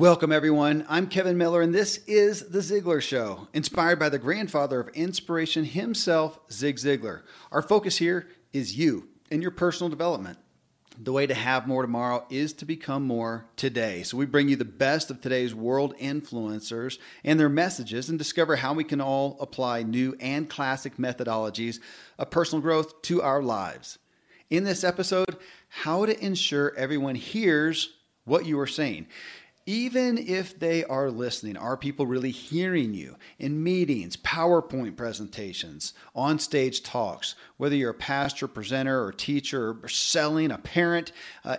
Welcome, everyone. I'm Kevin Miller, and this is The Ziglar Show, inspired by the grandfather of inspiration himself, Zig Ziglar. Our focus here is you and your personal development. The way to have more tomorrow is to become more today. So we bring you the best of today's world influencers and their messages and discover how we can all apply new and classic methodologies of personal growth to our lives. In this episode, how to ensure everyone hears what you are saying. Even if they are listening, are people really hearing you in meetings, PowerPoint presentations, on-stage talks, whether you're a pastor, presenter, or teacher, or selling, a parent,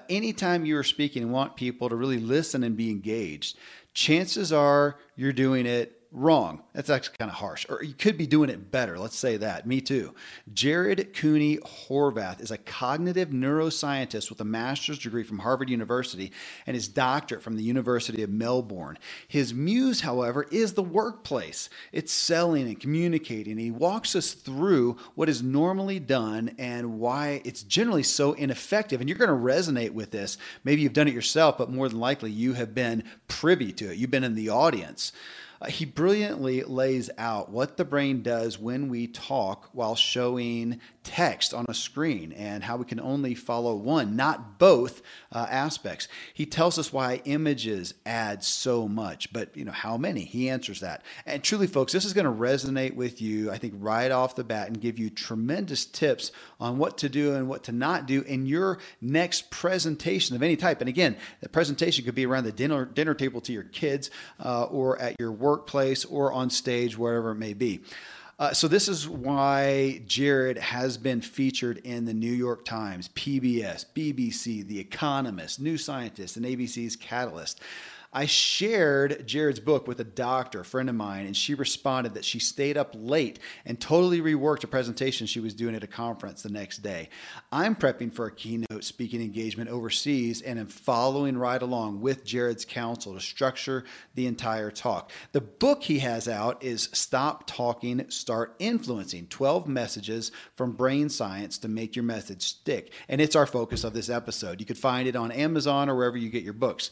anytime you are speaking and want people to really listen and be engaged, chances are you're doing it wrong. That's actually kind of harsh. Or you could be doing it better. Let's say that. Me too. Jared Cooney Horvath is a cognitive neuroscientist with a master's degree from Harvard University and his doctorate from the University of Melbourne. His muse, however, is the workplace. It's selling and communicating. He walks us through what is normally done and why it's generally so ineffective. And you're going to resonate with this. Maybe you've done it yourself, but more than likely you have been privy to it. You've been in the audience. He brilliantly lays out what the brain does when we talk while showing text on a screen and how we can only follow one, not both aspects. He tells us why images add so much, but how many? He answers that. And truly, folks, this is going to resonate with you, I think, right off the bat and give you tremendous tips on what to do and what to not do in your next presentation of any type. And again, the presentation could be around the dinner table to your kids or at your workplace or on stage, wherever it may be. So this is why Jared has been featured in the New York Times, PBS, BBC, The Economist, New Scientist, and ABC's Catalyst. I shared Jared's book with a doctor, a friend of mine, and she responded that she stayed up late and totally reworked a presentation she was doing at a conference the next day. I'm prepping for a keynote speaking engagement overseas and am following right along with Jared's counsel to structure the entire talk. The book he has out is Stop Talking, Start Influencing, 12 Messages from Brain Science to Make Your Message Stick. And it's our focus of this episode. You could find it on Amazon or wherever you get your books.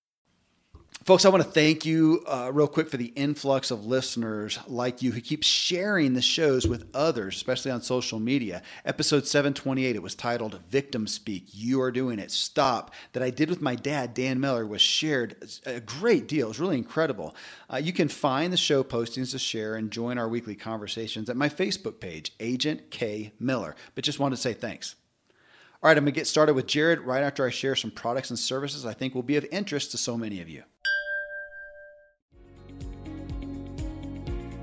Folks, I want to thank you real quick for the influx of listeners like you who keep sharing the shows with others, especially on social media. Episode 728, it was titled Victim Speak, You Are Doing It, Stop, that I did with my dad, Dan Miller, was shared a great deal. It was really incredible. You can find the show postings to share and join our weekly conversations at my Facebook page, Agent K Miller. But just wanted to say thanks. All right, I'm going to get started with Jared right after I share some products and services I think will be of interest to so many of you.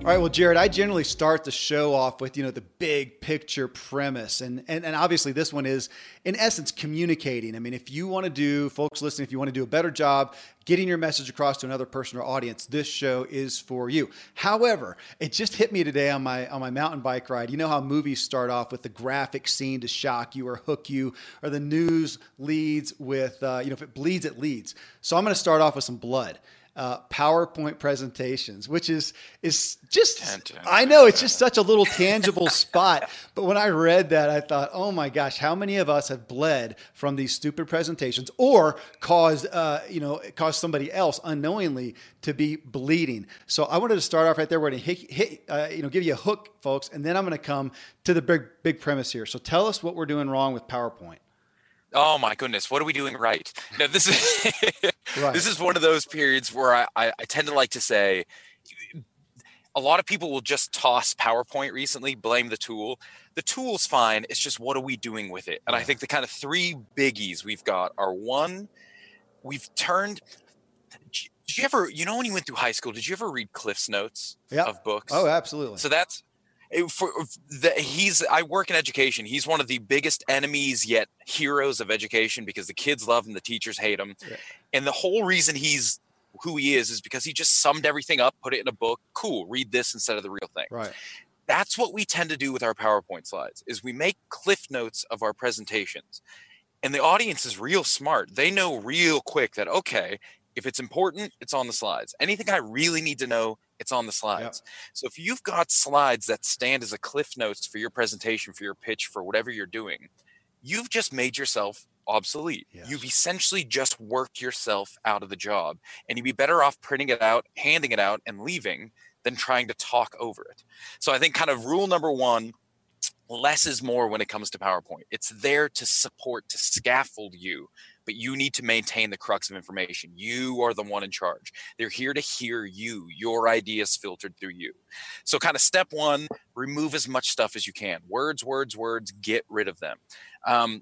All right. Well, Jared, I generally start the show off with, the big picture premise. And obviously this one is, in essence, communicating. I mean, if you want to do, folks listening, if you want to do a better job getting your message across to another person or audience, this show is for you. However, it just hit me today on my mountain bike ride. You know how movies start off with the graphic scene to shock you or hook you, or the news leads with, if it bleeds, it leads. So I'm going to start off with some blood. PowerPoint presentations, which is just, tangent. I know it's just such a little tangible spot. But when I read that, I thought, oh my gosh, how many of us have bled from these stupid presentations or caused somebody else unknowingly to be bleeding? So I wanted to start off right there. We're going to give you a hook, folks, and then I'm going to come to the big premise here. So tell us what we're doing wrong with PowerPoint. Oh my goodness, what are we doing right? No, this is right. This is one of those periods where I tend to like to say, a lot of people will just toss PowerPoint recently, blame the tool. The tool's fine, it's just what are we doing with it? And I think the kind of three biggies we've got are one, we've turned... Did you ever, when you went through high school, did you ever read Cliff's Notes of books? Oh, absolutely. So that's... I work in education. He's one of the biggest enemies yet heroes of education because the kids love him, the teachers hate him. Yeah. And the whole reason he's who he is because he just summed everything up, put it in a book. Cool, read this instead of the real thing. Right. That's what we tend to do with our PowerPoint slides is we make cliff notes of our presentations. And the audience is real smart. They know real quick that, okay, if it's important, it's on the slides. Anything I really need to know, it's on the slides. Yep. So if you've got slides that stand as a cliff notes for your presentation, for your pitch, for whatever you're doing, you've just made yourself obsolete. Yes. You've essentially just worked yourself out of the job, and you'd be better off printing it out, handing it out, and leaving than trying to talk over it. So I think kind of rule number one, less is more when it comes to PowerPoint. It's there to support, to scaffold you, but you need to maintain the crux of information. You are the one in charge. They're here to hear you, your ideas filtered through you. So kind of step one, remove as much stuff as you can. Words, words, words, get rid of them.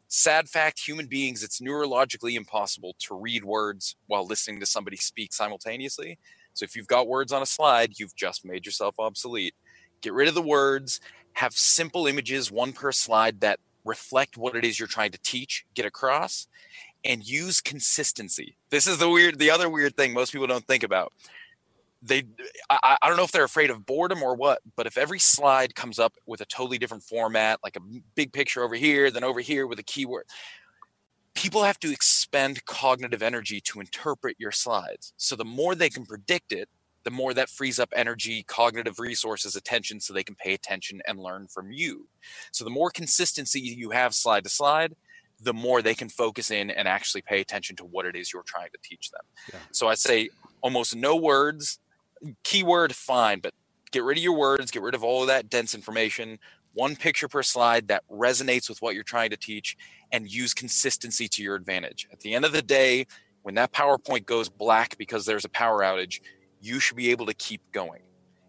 Sad fact, human beings, it's neurologically impossible to read words while listening to somebody speak simultaneously. So if you've got words on a slide, you've just made yourself obsolete. Get rid of the words, have simple images, one per slide that reflect what it is you're trying to teach, get across, and use consistency. This is the other weird thing most people don't think about. I don't know if they're afraid of boredom or what, but if every slide comes up with a totally different format, like a big picture over here, then over here with a keyword, people have to expend cognitive energy to interpret your slides. So the more they can predict it, the more that frees up energy, cognitive resources, attention, so they can pay attention and learn from you. So the more consistency you have slide to slide, the more they can focus in and actually pay attention to what it is you're trying to teach them. Yeah. So I say almost no words, keyword fine, but get rid of your words, get rid of all of that dense information, one picture per slide that resonates with what you're trying to teach, and use consistency to your advantage. At the end of the day, when that PowerPoint goes black because there's a power outage, you should be able to keep going.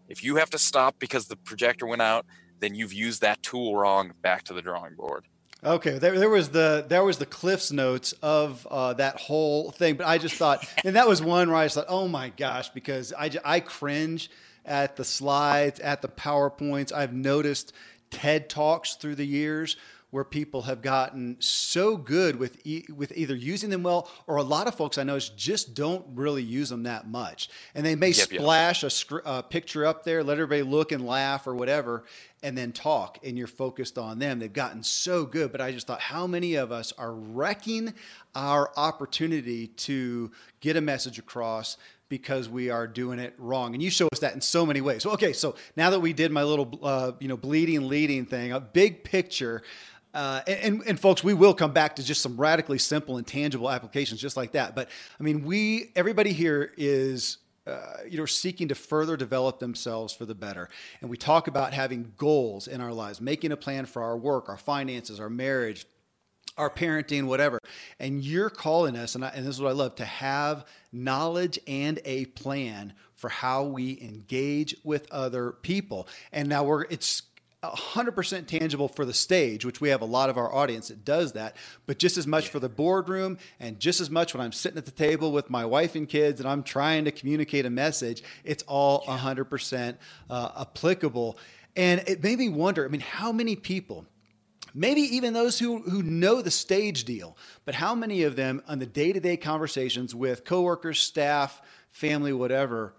If you have to stop because the projector went out, then you've used that tool wrong, back to the drawing board. Okay, there was the Cliff's Notes of that whole thing, but I just thought, and that was one where I just thought, oh my gosh, because I cringe at the slides, at the PowerPoints. I've noticed TED Talks through the years where people have gotten so good with either using them well, or a lot of folks I notice just don't really use them that much. And they may splash a picture up there, let everybody look and laugh or whatever, and then talk, and you're focused on them. They've gotten so good, but I just thought, how many of us are wrecking our opportunity to get a message across because we are doing it wrong? And you show us that in so many ways. So, okay, so now that we did my little bleeding, leading thing, a big picture, and folks, we will come back to just some radically simple and tangible applications just like that. But I mean, everybody here is seeking to further develop themselves for the better. And we talk about having goals in our lives, making a plan for our work, our finances, our marriage, our parenting, whatever. And you're calling us, and this is what I love, to have knowledge and a plan for how we engage with other people. And now it's 100% tangible for the stage, which we have a lot of our audience that does that, but just as much for the boardroom, and just as much when I'm sitting at the table with my wife and kids and I'm trying to communicate a message, it's all 100% applicable. And it made me wonder, I mean, how many people, maybe even those who know the stage deal, but how many of them on the day-to-day conversations with coworkers, staff, family, whatever,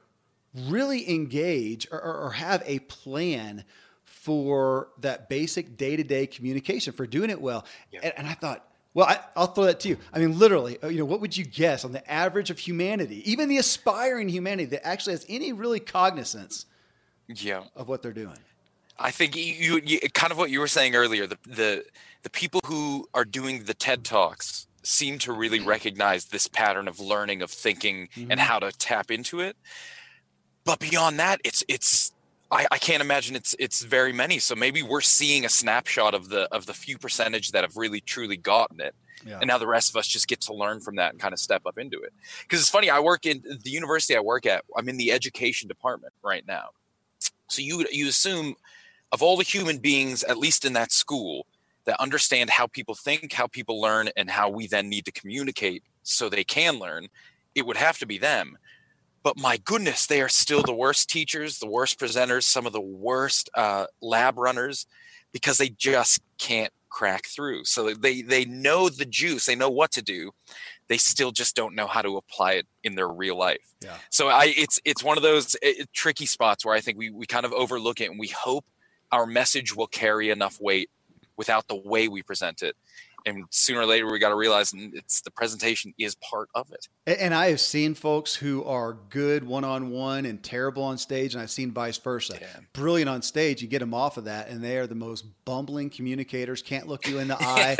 really engage or have a plan for that basic day-to-day communication, for doing it well. Yeah. And I thought, well, I'll throw that to you. I mean, literally, you know, what would you guess on the average of humanity, even the aspiring humanity that actually has any really cognizance of what they're doing? I think you kind of what you were saying earlier, the people who are doing the TED Talks seem to really recognize this pattern of learning, of thinking, and how to tap into it. But beyond that, I can't imagine it's very many. So maybe we're seeing a snapshot of the few percentage that have really truly gotten it. Yeah. And now the rest of us just get to learn from that and kind of step up into it. Because it's funny, I work in the university I work at, I'm in the education department right now. So you assume of all the human beings, at least in that school, that understand how people think, how people learn, and how we then need to communicate so they can learn, it would have to be them. But my goodness, they are still the worst teachers, the worst presenters, some of the worst lab runners, because they just can't crack through. So they know the juice, they know what to do. They still just don't know how to apply it in their real life. Yeah. So it's one of those tricky spots where I think we kind of overlook it, and we hope our message will carry enough weight without the way we present it. And sooner or later, we got to realize the presentation is part of it. And I have seen folks who are good one-on-one and terrible on stage. And I've seen vice versa. Yeah. Brilliant on stage. You get them off of that, and they are the most bumbling communicators. Can't look you in the eye.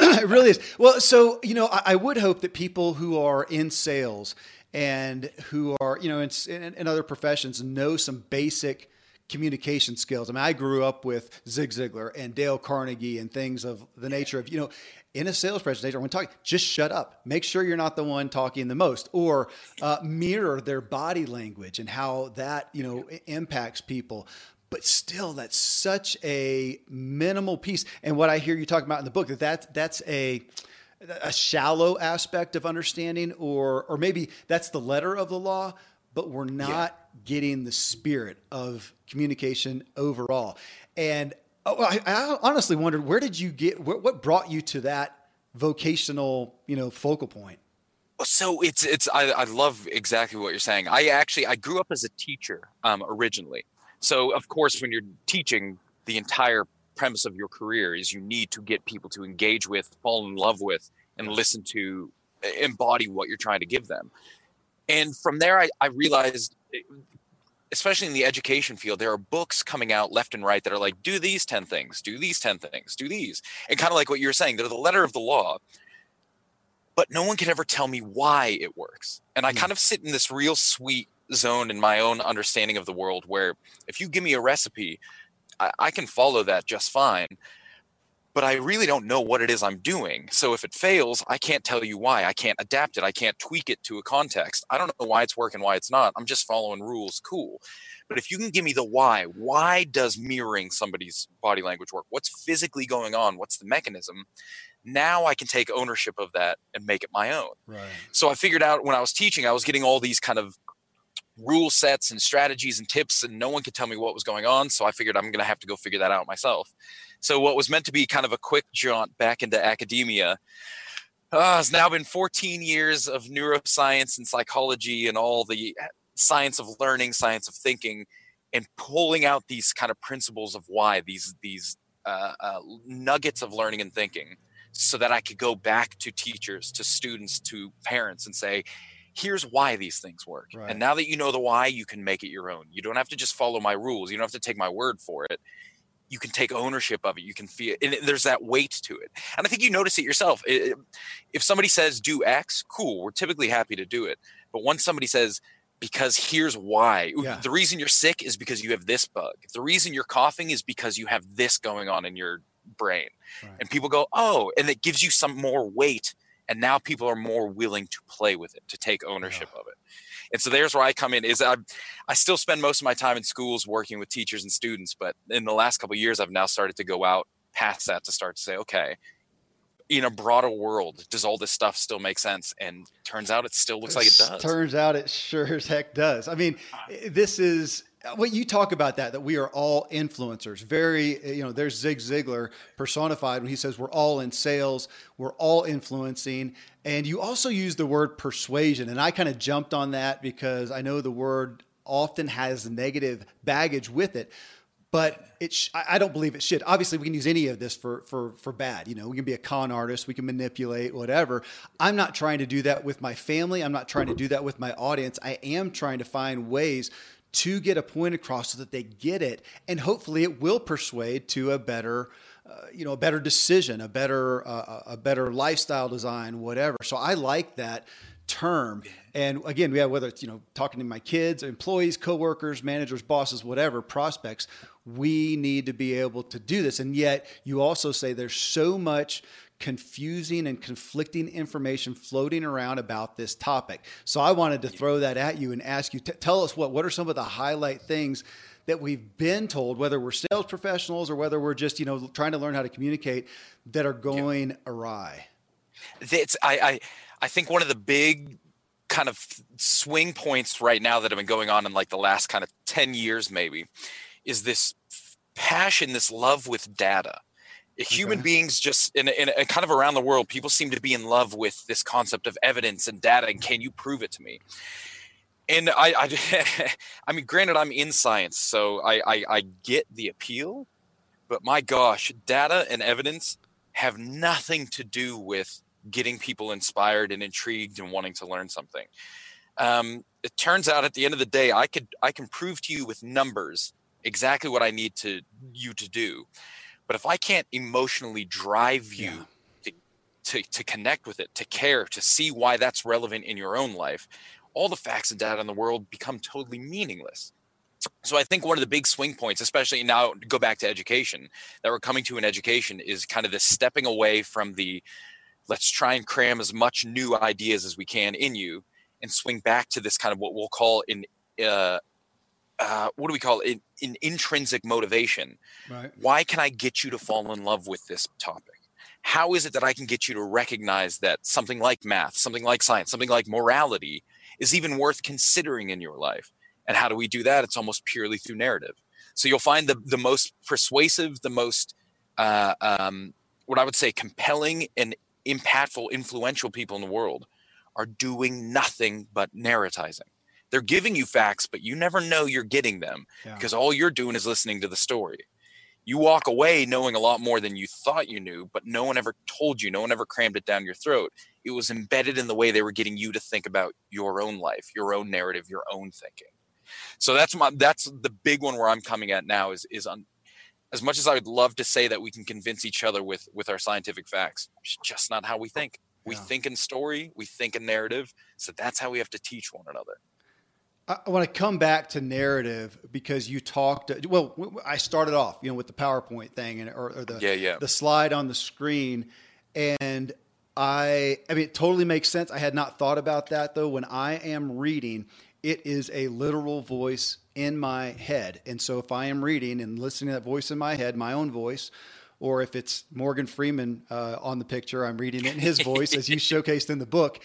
It really is. Well, so, you know, I would hope that people who are in sales and who are, you know, in other professions know some basic communication skills. I mean, I grew up with Zig Ziglar and Dale Carnegie and things of the nature of, you know, in a sales presentation, when talking, just shut up. Make sure you're not the one talking the most, or mirror their body language and how that, you know, impacts people. But still, that's such a minimal piece. And what I hear you talking about in the book, that's a shallow aspect of understanding, or maybe that's the letter of the law, but we're not getting the spirit of communication overall. And I honestly wondered, where did you get, what brought you to that vocational, you know, focal point? So I love exactly what you're saying. I grew up as a teacher originally. So of course, when you're teaching, the entire premise of your career is you need to get people to engage with, fall in love with, and listen to, embody what you're trying to give them. And from there, I realized, especially in the education field, there are books coming out left and right that are like, do these 10 things, do these 10 things, do these. And kind of like what you were saying, they're the letter of the law, but no one can ever tell me why it works. And I kind of sit in this real sweet zone in my own understanding of the world where if you give me a recipe, I can follow that just fine. But I really don't know what it is I'm doing. So if it fails, I can't tell you why. I can't adapt it. I can't tweak it to a context. I don't know why it's working, why it's not. I'm just following rules. Cool. But if you can give me the why does mirroring somebody's body language work? What's physically going on? What's the mechanism? Now I can take ownership of that and make it my own. Right. So I figured out when I was teaching, I was getting all these kind of rule sets and strategies and tips, and no one could tell me what was going on. So I figured I'm going to have to go figure that out myself. So what was meant to be kind of a quick jaunt back into academia has now been 14 years of neuroscience and psychology and all the science of learning, science of thinking, and pulling out these kind of principles of why, these nuggets of learning and thinking, so that I could go back to teachers, to students, to parents and say, here's why these things work. Right. And now that you know the why, you can make it your own. You don't have to just follow my rules. You don't have to take my word for it. You can take ownership of it. You can feel it. And there's that weight to it. And I think you notice it yourself. If somebody says do X, cool. We're typically happy to do it. But once somebody says, because here's why. Yeah. The reason you're sick is because you have this bug. The reason you're coughing is because you have this going on in your brain. Right. And people go, oh, and it gives you some more weight And now people are more willing to play with it, to take ownership of it. And so there's where I come in. Is I still spend most of my time in schools working with teachers and students, but in the last couple of years, I've now started to go out past that to start to say, okay, in a broader world, does all this stuff still make sense? And turns out it still looks like it does. Turns out it sure as heck does. I mean, this is... Well, you talk about that we are all influencers. There's Zig Ziglar personified when he says we're all in sales, we're all influencing. And you also use the word persuasion. And I kind of jumped on that because I know the word often has negative baggage with it. But I don't believe it should. Obviously, we can use any of this for bad. You know, we can be a con artist. We can manipulate, whatever. I'm not trying to do that with my family. I'm not trying to do that with my audience. I am trying to find ways to get a point across so that they get it, and hopefully it will persuade to a better, a better decision, a better lifestyle design, whatever. So I like that term. And again, whether it's talking to my kids, employees, coworkers, managers, bosses, whatever, prospects, we need to be able to do this. And yet, you also say there's so much confusing and conflicting information floating around about this topic. So I wanted to throw that at you and ask you, tell us what are some of the highlight things that we've been told, whether we're sales professionals or whether we're just, trying to learn how to communicate, that are going awry. I think one of the big kind of swing points right now that have been going on in like the last kind of 10 years, maybe, is this passion, this love with data. Human beings just in kind of around the world, people seem to be in love with this concept of evidence and data. And can you prove it to me? And I mean, granted, I'm in science, so I get the appeal, but my gosh, data and evidence have nothing to do with getting people inspired and intrigued and wanting to learn something. It turns out at the end of the day, I can prove to you with numbers exactly what I need you to do. But if I can't emotionally drive you to connect with it, to care, to see why that's relevant in your own life, all the facts and data in the world become totally meaningless. So I think one of the big swing points, especially now, go back to education, that we're coming to in education is kind of this stepping away from the let's try and cram as much new ideas as we can in you and swing back to this kind of what we'll call an intrinsic motivation. Right. Why can I get you to fall in love with this topic? How is it that I can get you to recognize that something like math, something like science, something like morality is even worth considering in your life? And how do we do that? It's almost purely through narrative. So you'll find the most persuasive, the most, what I would say, compelling and impactful, influential people in the world are doing nothing but narratizing. They're giving you facts, but you never know you're getting them because all you're doing is listening to the story. You walk away knowing a lot more than you thought you knew, but no one ever told you. No one ever crammed it down your throat. It was embedded in the way they were getting you to think about your own life, your own narrative, your own thinking. So that's the big one where I'm coming at now is as much as I would love to say that we can convince each other with our scientific facts, it's just not how we think. We think in story, we think in narrative. So that's how we have to teach one another. I want to come back to narrative because you talked. Well, I started off, with the PowerPoint thing or the slide on the screen, and I mean, it totally makes sense. I had not thought about that though. When I am reading, it is a literal voice in my head, and so if I am reading and listening to that voice in my head, my own voice, or if it's Morgan Freeman on the picture, I'm reading it in his voice, as you showcased in the book.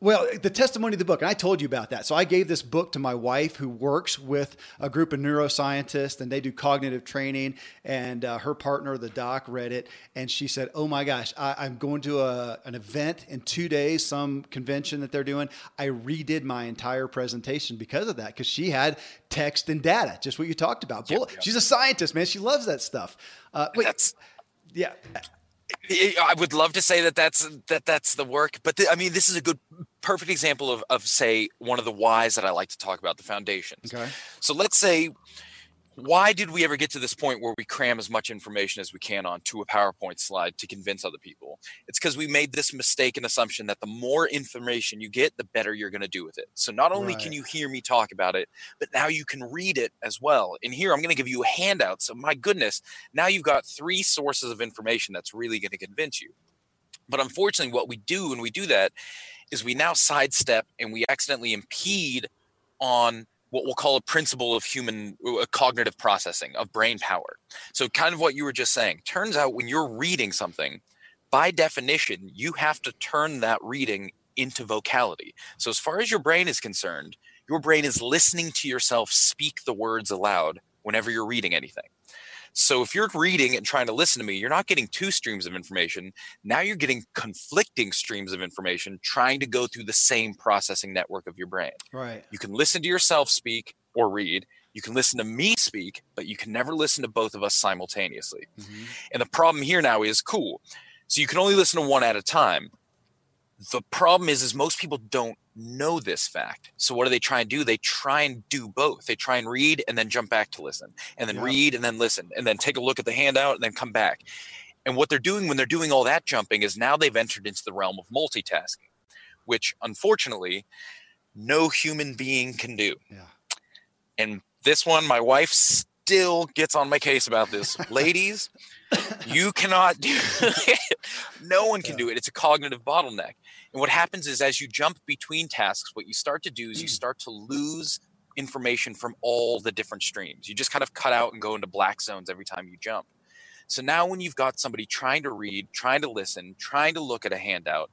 Well, the testimony of the book, and I told you about that. So I gave this book to my wife, who works with a group of neuroscientists, and they do cognitive training, and her partner, the doc, read it, and she said, oh my gosh, I'm going to an event in 2 days, some convention that they're doing. I redid my entire presentation because of that, because she had text and data, just what you talked about. Yep. She's a scientist, man. She loves that stuff. I would love to say that's the work, but this is a perfect example of say, one of the whys that I like to talk about, the foundations. Okay. So let's say why did we ever get to this point where we cram as much information as we can onto a PowerPoint slide to convince other people? It's because we made this mistaken assumption that the more information you get, the better you're going to do with it. So not only can you hear me talk about it, but now you can read it as well. And here I'm going to give you a handout. So my goodness, now you've got three sources of information that's really going to convince you. But unfortunately, what we do when we do that is we now sidestep and we accidentally impede on what we'll call a principle of human cognitive processing, of brain power. So kind of what you were just saying, turns out when you're reading something, by definition, you have to turn that reading into vocality. So as far as your brain is concerned, your brain is listening to yourself speak the words aloud whenever you're reading anything. So if you're reading and trying to listen to me, you're not getting two streams of information. Now you're getting conflicting streams of information trying to go through the same processing network of your brain. Right. You can listen to yourself speak or read. You can listen to me speak, but you can never listen to both of us simultaneously. Mm-hmm. And the problem here now is, cool, so you can only listen to one at a time. The problem is most people don't know this fact. So what do they try and do? They try and do both. They try and read and then jump back to listen, and then read and then listen, and then take a look at the handout and then come back. And what they're doing when they're doing all that jumping is now they've entered into the realm of multitasking, which unfortunately no human being can do. Yeah. And this one, my wife still gets on my case about this. Ladies, you cannot do it. No one can do it. It's a cognitive bottleneck. And what happens is as you jump between tasks, what you start to do is you start to lose information from all the different streams. You just kind of cut out and go into black zones every time you jump. So now when you've got somebody trying to read, trying to listen, trying to look at a handout,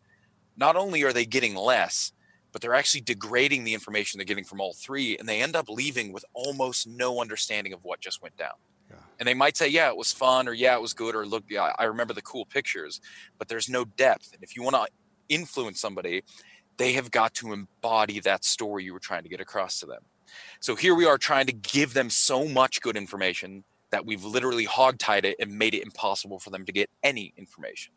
not only are they getting less, but they're actually degrading the information they're getting from all three, and they end up leaving with almost no understanding of what just went down. Yeah. And they might say, yeah, it was fun, or yeah, it was good, or look, yeah, I remember the cool pictures, but there's no depth. And if you want to influence somebody, they have got to embody that story you were trying to get across to them. So here we are trying to give them so much good information that we've literally hogtied it and made it impossible for them to get any information.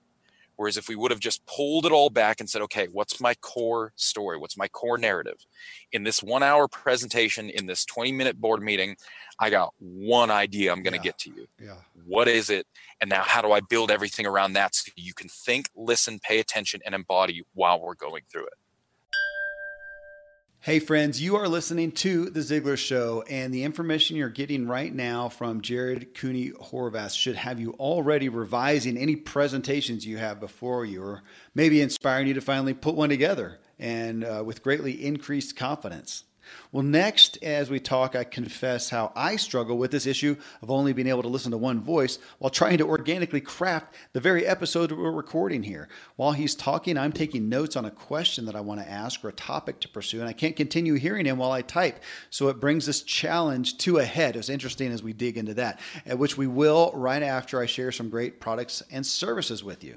Whereas if we would have just pulled it all back and said, okay, what's my core story? What's my core narrative? In this 1 hour presentation, in this 20-minute board meeting, I got one idea I'm going to get to you. Yeah. What is it? And now how do I build everything around that so you can think, listen, pay attention, and embody while we're going through it? Hey friends, you are listening to The Ziglar Show, and the information you're getting right now from Jared Cooney Horvath should have you already revising any presentations you have before you, or maybe inspiring you to finally put one together and with greatly increased confidence. Well, next, as we talk, I confess how I struggle with this issue of only being able to listen to one voice while trying to organically craft the very episode we're recording here. While he's talking, I'm taking notes on a question that I want to ask or a topic to pursue, and I can't continue hearing him while I type. So it brings this challenge to a head. It's interesting as we dig into that, which we will right after I share some great products and services with you.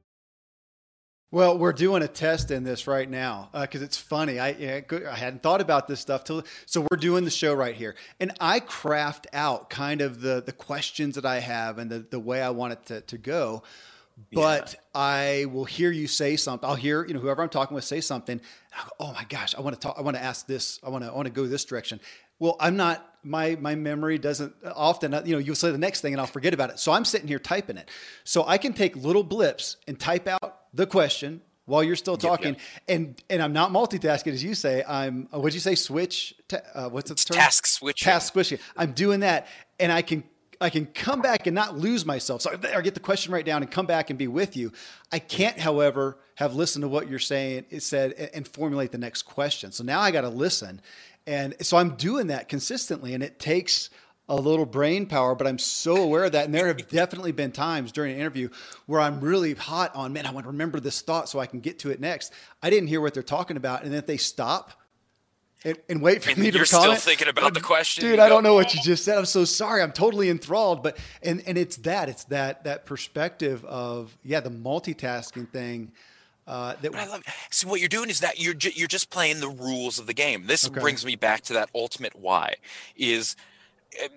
Well, we're doing a test in this right now because it's funny. I hadn't thought about this stuff till, so we're doing the show right here, and I craft out kind of the questions that I have and the way I want it to go. But yeah. I will hear you say something. I'll hear whoever I'm talking with say something. I'll go, oh my gosh, I want to talk. I want to ask this. I want to go this direction. Well, I'm not. My memory doesn't often, you'll say the next thing and I'll forget about it. So I'm sitting here typing it. So I can take little blips and type out the question while you're still talking. Yeah. And I'm not multitasking, as you say. I'm, what'd you say? Switch. What's the term? Task switching. Task switching. I'm doing that. And I can come back and not lose myself. So I get the question right down and come back and be with you. I can't, however, have listened to what you're saying, it said, and formulate the next question. So now I got to listen. And so I'm doing that consistently, and it takes a little brain power, but I'm so aware of that. And there have definitely been times during an interview where I'm really hot on, man, I want to remember this thought so I can get to it next. I didn't hear what they're talking about. And then if they stop and wait for me to comment. You're still thinking about the question. Dude, I don't know what you just said. I'm so sorry. I'm totally enthralled. But, and it's that perspective of, the multitasking thing. I love it. So what you're doing is that you're just playing the rules of the game. This brings me back to that ultimate why is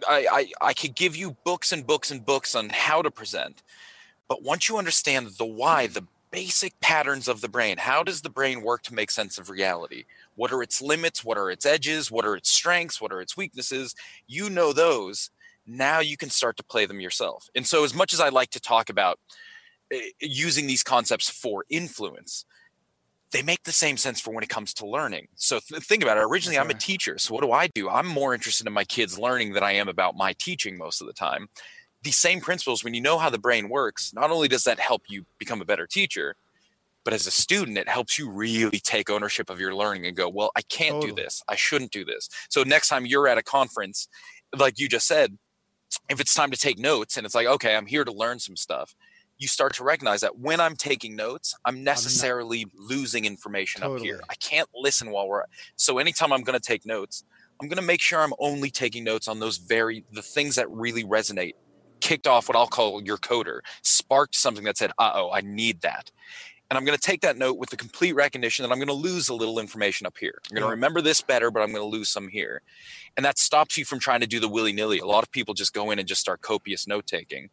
I could give you books and books and books on how to present. But once you understand the why, the basic patterns of the brain, how does the brain work to make sense of reality? What are its limits? What are its edges? What are its strengths? What are its weaknesses? You know those. Now you can start to play them yourself. And so as much as I like to talk about using these concepts for influence, they make the same sense for when it comes to learning. So think about it. Originally, I'm a teacher. So what do? I'm more interested in my kids learning than I am about my teaching most of the time. The same principles, when you know how the brain works, not only does that help you become a better teacher, but as a student, it helps you really take ownership of your learning and go, well, I can't do this. I shouldn't do this. So next time you're at a conference, like you just said, if it's time to take notes and it's like, okay, I'm here to learn some stuff, you start to recognize that when I'm taking notes, I'm necessarily losing information up here. I can't listen while we're – so anytime I'm going to take notes, I'm going to make sure I'm only taking notes on those the things that really resonate, kicked off what I'll call your coder, sparked something that said, I need that. And I'm going to take that note with the complete recognition that I'm going to lose a little information up here. I'm going to remember this better, but I'm going to lose some here. And that stops you from trying to do the willy-nilly. A lot of people just go in and just start copious note-taking.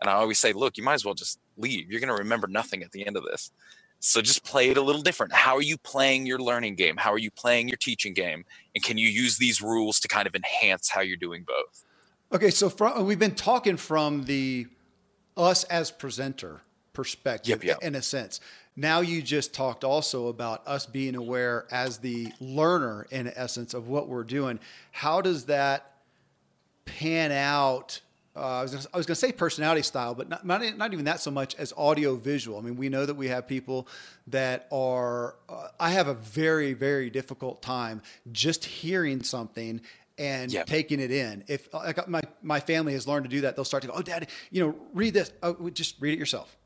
And I always say, look, you might as well just leave. You're going to remember nothing at the end of this. So just play it a little different. How are you playing your learning game? How are you playing your teaching game? And can you use these rules to kind of enhance how you're doing both? Okay, so we've been talking from the us as presenter perspective, in a sense. Now you just talked also about us being aware as the learner, in essence, of what we're doing. How does that pan out? I was going to say personality style, but not even that so much as audio visual. I mean, we know that we have people that are, I have a very, very difficult time just hearing something and taking it in. If my family has learned to do that, they'll start to go, oh, Dad, read this. Oh, just read it yourself.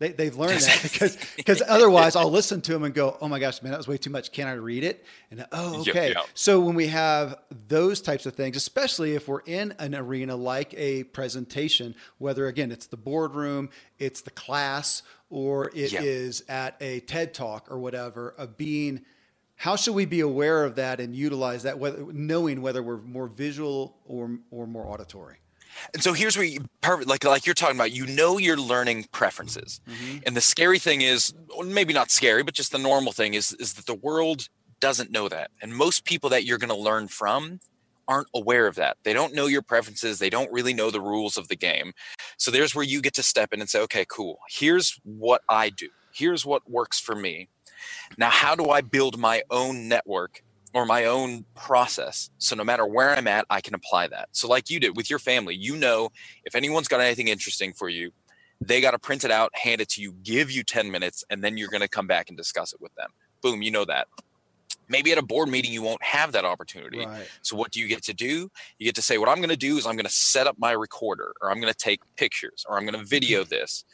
They've learned that because otherwise I'll listen to them and go, oh my gosh, man, that was way too much. Can I read it? And oh, okay. Yep. So when we have those types of things, especially if we're in an arena like a presentation, whether again, it's the boardroom, it's the class, or it is at a TED talk or whatever, of being, how should we be aware of that and utilize that, whether, knowing whether we're more visual or more auditory? And so here's where you perfect, like you're talking about, you know, your learning preferences. Mm-hmm. And the scary thing is, or maybe not scary, but just the normal thing is that the world doesn't know that. And most people that you're going to learn from aren't aware of that. They don't know your preferences. They don't really know the rules of the game. So there's where you get to step in and say, okay, cool. Here's what I do. Here's what works for me. Now, how do I build my own network or my own process? So no matter where I'm at, I can apply that. So like you did with your family, you know, if anyone's got anything interesting for you, they got to print it out, hand it to you, give you 10 minutes, and then you're going to come back and discuss it with them. Boom, you know that. Maybe at a board meeting, you won't have that opportunity. Right. So what do you get to do? You get to say, what I'm going to do is I'm going to set up my recorder, or I'm going to take pictures, or I'm going to video this.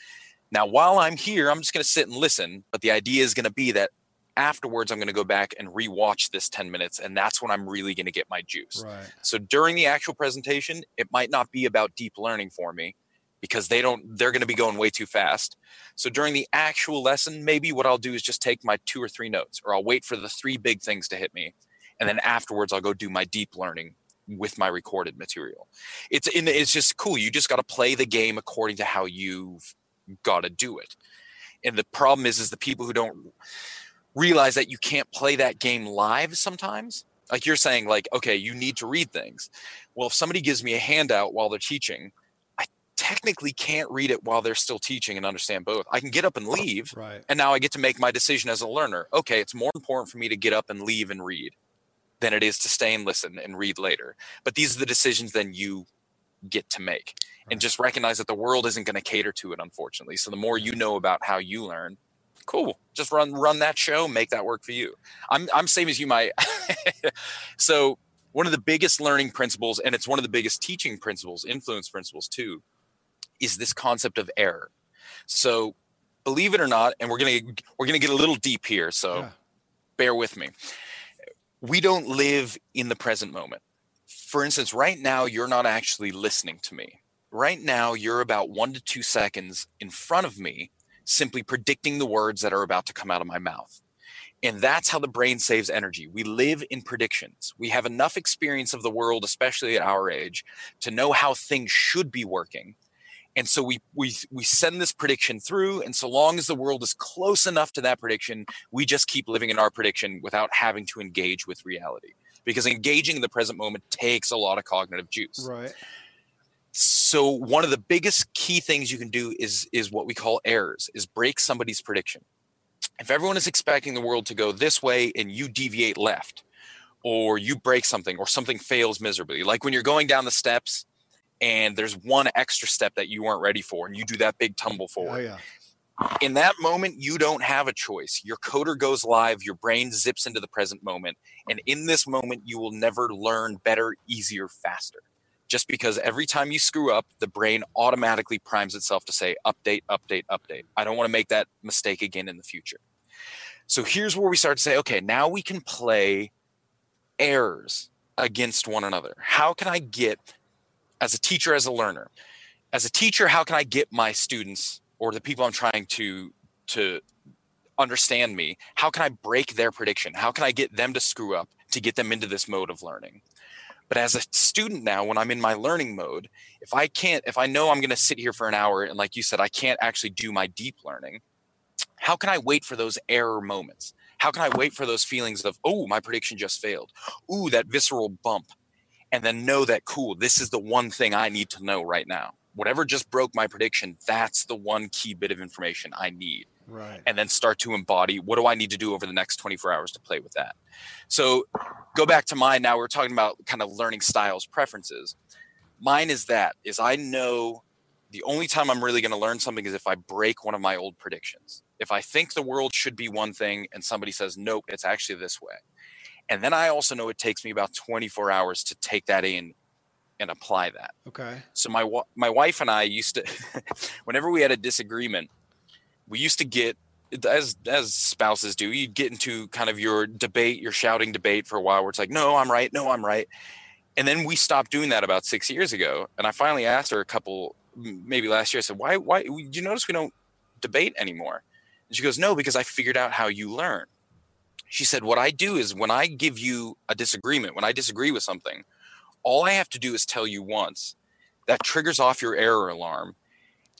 Now, while I'm here, I'm just going to sit and listen. But the idea is going to be that afterwards, I'm going to go back and rewatch this 10 minutes. And that's when I'm really going to get my juice. Right. So during the actual presentation, it might not be about deep learning for me because they're going to be going way too fast. So during the actual lesson, maybe what I'll do is just take my 2 or 3 notes, or I'll wait for the 3 big things to hit me. And then afterwards, I'll go do my deep learning with my recorded material. It's just cool. You just got to play the game according to how you've got to do it. And the problem is the people who don't realize that you can't play that game live sometimes. Like you're saying, like, okay, you need to read things. Well, if somebody gives me a handout while they're teaching, I technically can't read it while they're still teaching and understand both. I can get up and leave. Right. And now I get to make my decision as a learner. Okay, it's more important for me to get up and leave and read than it is to stay and listen and read later. But these are the decisions then you get to make. Right. And just recognize that the world isn't going to cater to it, unfortunately. So the more you know about how you learn, cool. Just run that show, make that work for you. I'm same as you. So one of the biggest learning principles, and it's one of the biggest teaching principles, influence principles too, is this concept of error. So believe it or not, and we're going to get a little deep here. So bear with me. We don't live in the present moment. For instance, right now, you're not actually listening to me. Right now, you're about 1 to 2 seconds in front of me, simply predicting the words that are about to come out of my mouth. And that's how the brain saves energy. We live in predictions. We have enough experience of the world, especially at our age, to know how things should be working. And so we send this prediction through. And so long as the world is close enough to that prediction, we just keep living in our prediction without having to engage with reality, because engaging in the present moment takes a lot of cognitive juice. Right. So one of the biggest key things you can do is what we call errors, is break somebody's prediction. If everyone is expecting the world to go this way and you deviate left, or you break something, or something fails miserably, like when you're going down the steps and there's one extra step that you weren't ready for and you do that big tumble forward. In that moment, you don't have a choice. Your coder goes live, your brain zips into the present moment. And in this moment, you will never learn better, easier, faster. Just because every time you screw up, the brain automatically primes itself to say, update, update, update. I don't want to make that mistake again in the future. So here's where we start to say, okay, now we can play errors against one another. How can I get, as a teacher, as a learner, as a teacher, how can I get my students or the people I'm trying to understand me, how can I break their prediction? How can I get them to screw up to get them into this mode of learning? But as a student now, when I'm in my learning mode, if I know I'm going to sit here for an hour and, like you said, I can't actually do my deep learning, how can I wait for those error moments? How can I wait for those feelings of, oh, my prediction just failed. Ooh, that visceral bump. And then know that, cool, this is the one thing I need to know right now. Whatever just broke my prediction, that's the one key bit of information I need. Right. And then start to embody, what do I need to do over the next 24 hours to play with that? So go back to mine. Now we're talking about kind of learning styles, preferences. Mine is I know the only time I'm really going to learn something is if I break one of my old predictions. If I think the world should be one thing and somebody says, nope, it's actually this way. And then I also know it takes me about 24 hours to take that in and apply that. Okay. So my wife and I used to, whenever we had a disagreement, we used to get, as spouses do, you'd get into kind of your debate, your shouting debate for a while where it's like, no, I'm right. No, I'm right. And then we stopped doing that about 6 years ago. And I finally asked her a couple, maybe last year, I said, why do you notice we don't debate anymore? And she goes, no, because I figured out how you learn. She said, what I do is when I give you a disagreement, when I disagree with something, all I have to do is tell you once. That triggers off your error alarm.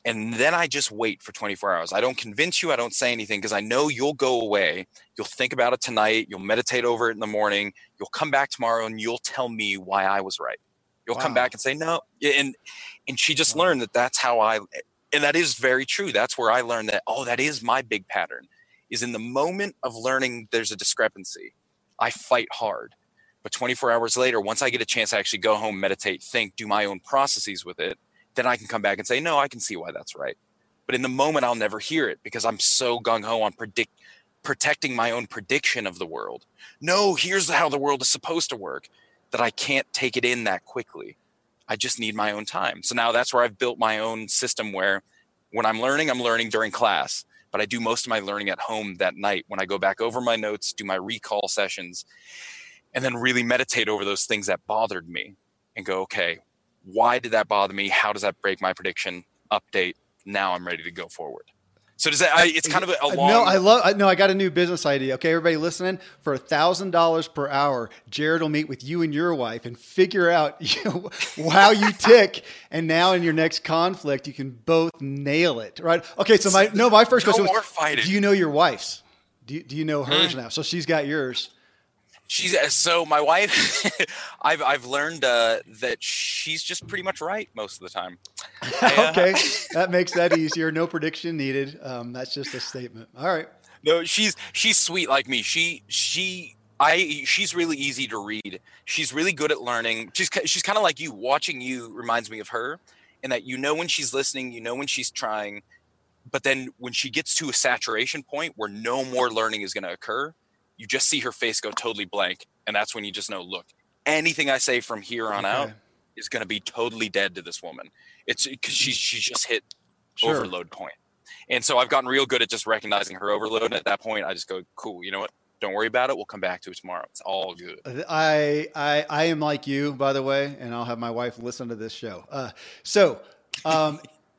And then I just wait for 24 hours. I don't convince you. I don't say anything because I know you'll go away. You'll think about it tonight. You'll meditate over it in the morning. You'll come back tomorrow and you'll tell me why I was right. You'll come back and say, no. And she just learned that that's how I, and that is very true. That's where I learned that, oh, that is my big pattern, is in the moment of learning there's a discrepancy. I fight hard. But 24 hours later, once I get a chance to actually go home, meditate, think, do my own processes with it, then I can come back and say, no, I can see why that's right. But in the moment, I'll never hear it because I'm so gung-ho on protecting my own prediction of the world. No, here's how the world is supposed to work, that I can't take it in that quickly. I just need my own time. So now that's where I've built my own system where when I'm learning during class, but I do most of my learning at home that night when I go back over my notes, do my recall sessions, and then really meditate over those things that bothered me and go, okay, why did that bother me? How does that break my prediction? Update. Now I'm ready to go forward. So does that? It's kind of a long. No, I got a new business idea. Okay, everybody listening, for $1,000 per hour, Jared will meet with you and your wife and figure out how you tick. And now in your next conflict, you can both nail it, right? Okay, so my first question was, do you know your wife's? Do you know hers now? So she's got yours. So my wife, I've learned that she's just pretty much right most of the time. Okay, that makes that easier. No prediction needed. That's just a statement. All right. No, she's sweet like me. She's really easy to read. She's really good at learning. She's kind of like you. Watching you reminds me of her, in that you know when she's listening, you know when she's trying, but then when she gets to a saturation point where no more learning is going to occur, you just see her face go totally blank. And that's when you just know, look, anything I say from here on out is going to be totally dead to this woman. It's because she's just hit overload point. And so I've gotten real good at just recognizing her overload. And at that point, I just go, cool, you know what? Don't worry about it. We'll come back to it tomorrow. It's all good. I am like you, by the way, and I'll have my wife listen to this show.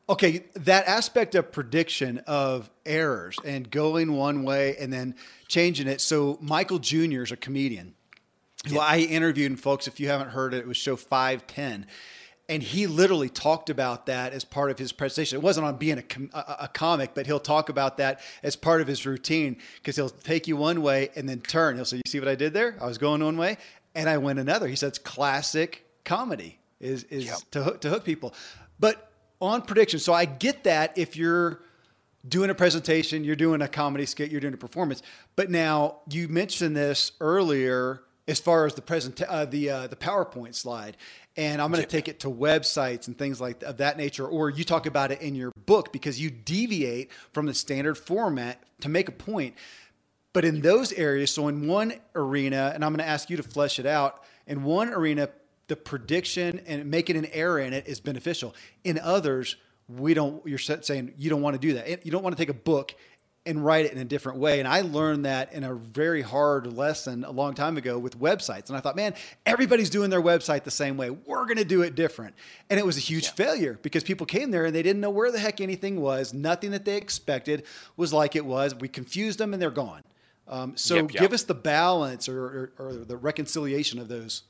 Okay, that aspect of prediction of errors and going one way and then changing it. So Michael Jr. is a comedian who I interviewed, and folks, if you haven't heard it, it was show 510. And he literally talked about that as part of his presentation. It wasn't on being a comic, but he'll talk about that as part of his routine because he'll take you one way and then turn. He'll say, you see what I did there? I was going one way and I went another. He said it's classic comedy is to hook people. But on prediction. So I get that if you're doing a presentation, you're doing a comedy skit, you're doing a performance. But now you mentioned this earlier as far as the the PowerPoint slide, and I'm going to take it to websites and things like of that nature, or you talk about it in your book because you deviate from the standard format to make a point. But in those areas, so in one arena, and I'm going to ask you to flesh it out, in one arena, the prediction and making an error in it is beneficial. In others, you're saying you don't want to do that. You don't want to take a book and write it in a different way. And I learned that in a very hard lesson a long time ago with websites. And I thought, man, everybody's doing their website the same way. We're going to do it different. And it was a huge failure because people came there and they didn't know where the heck anything was. Nothing that they expected was like it was. We confused them and they're gone. Give us the balance or the reconciliation of those.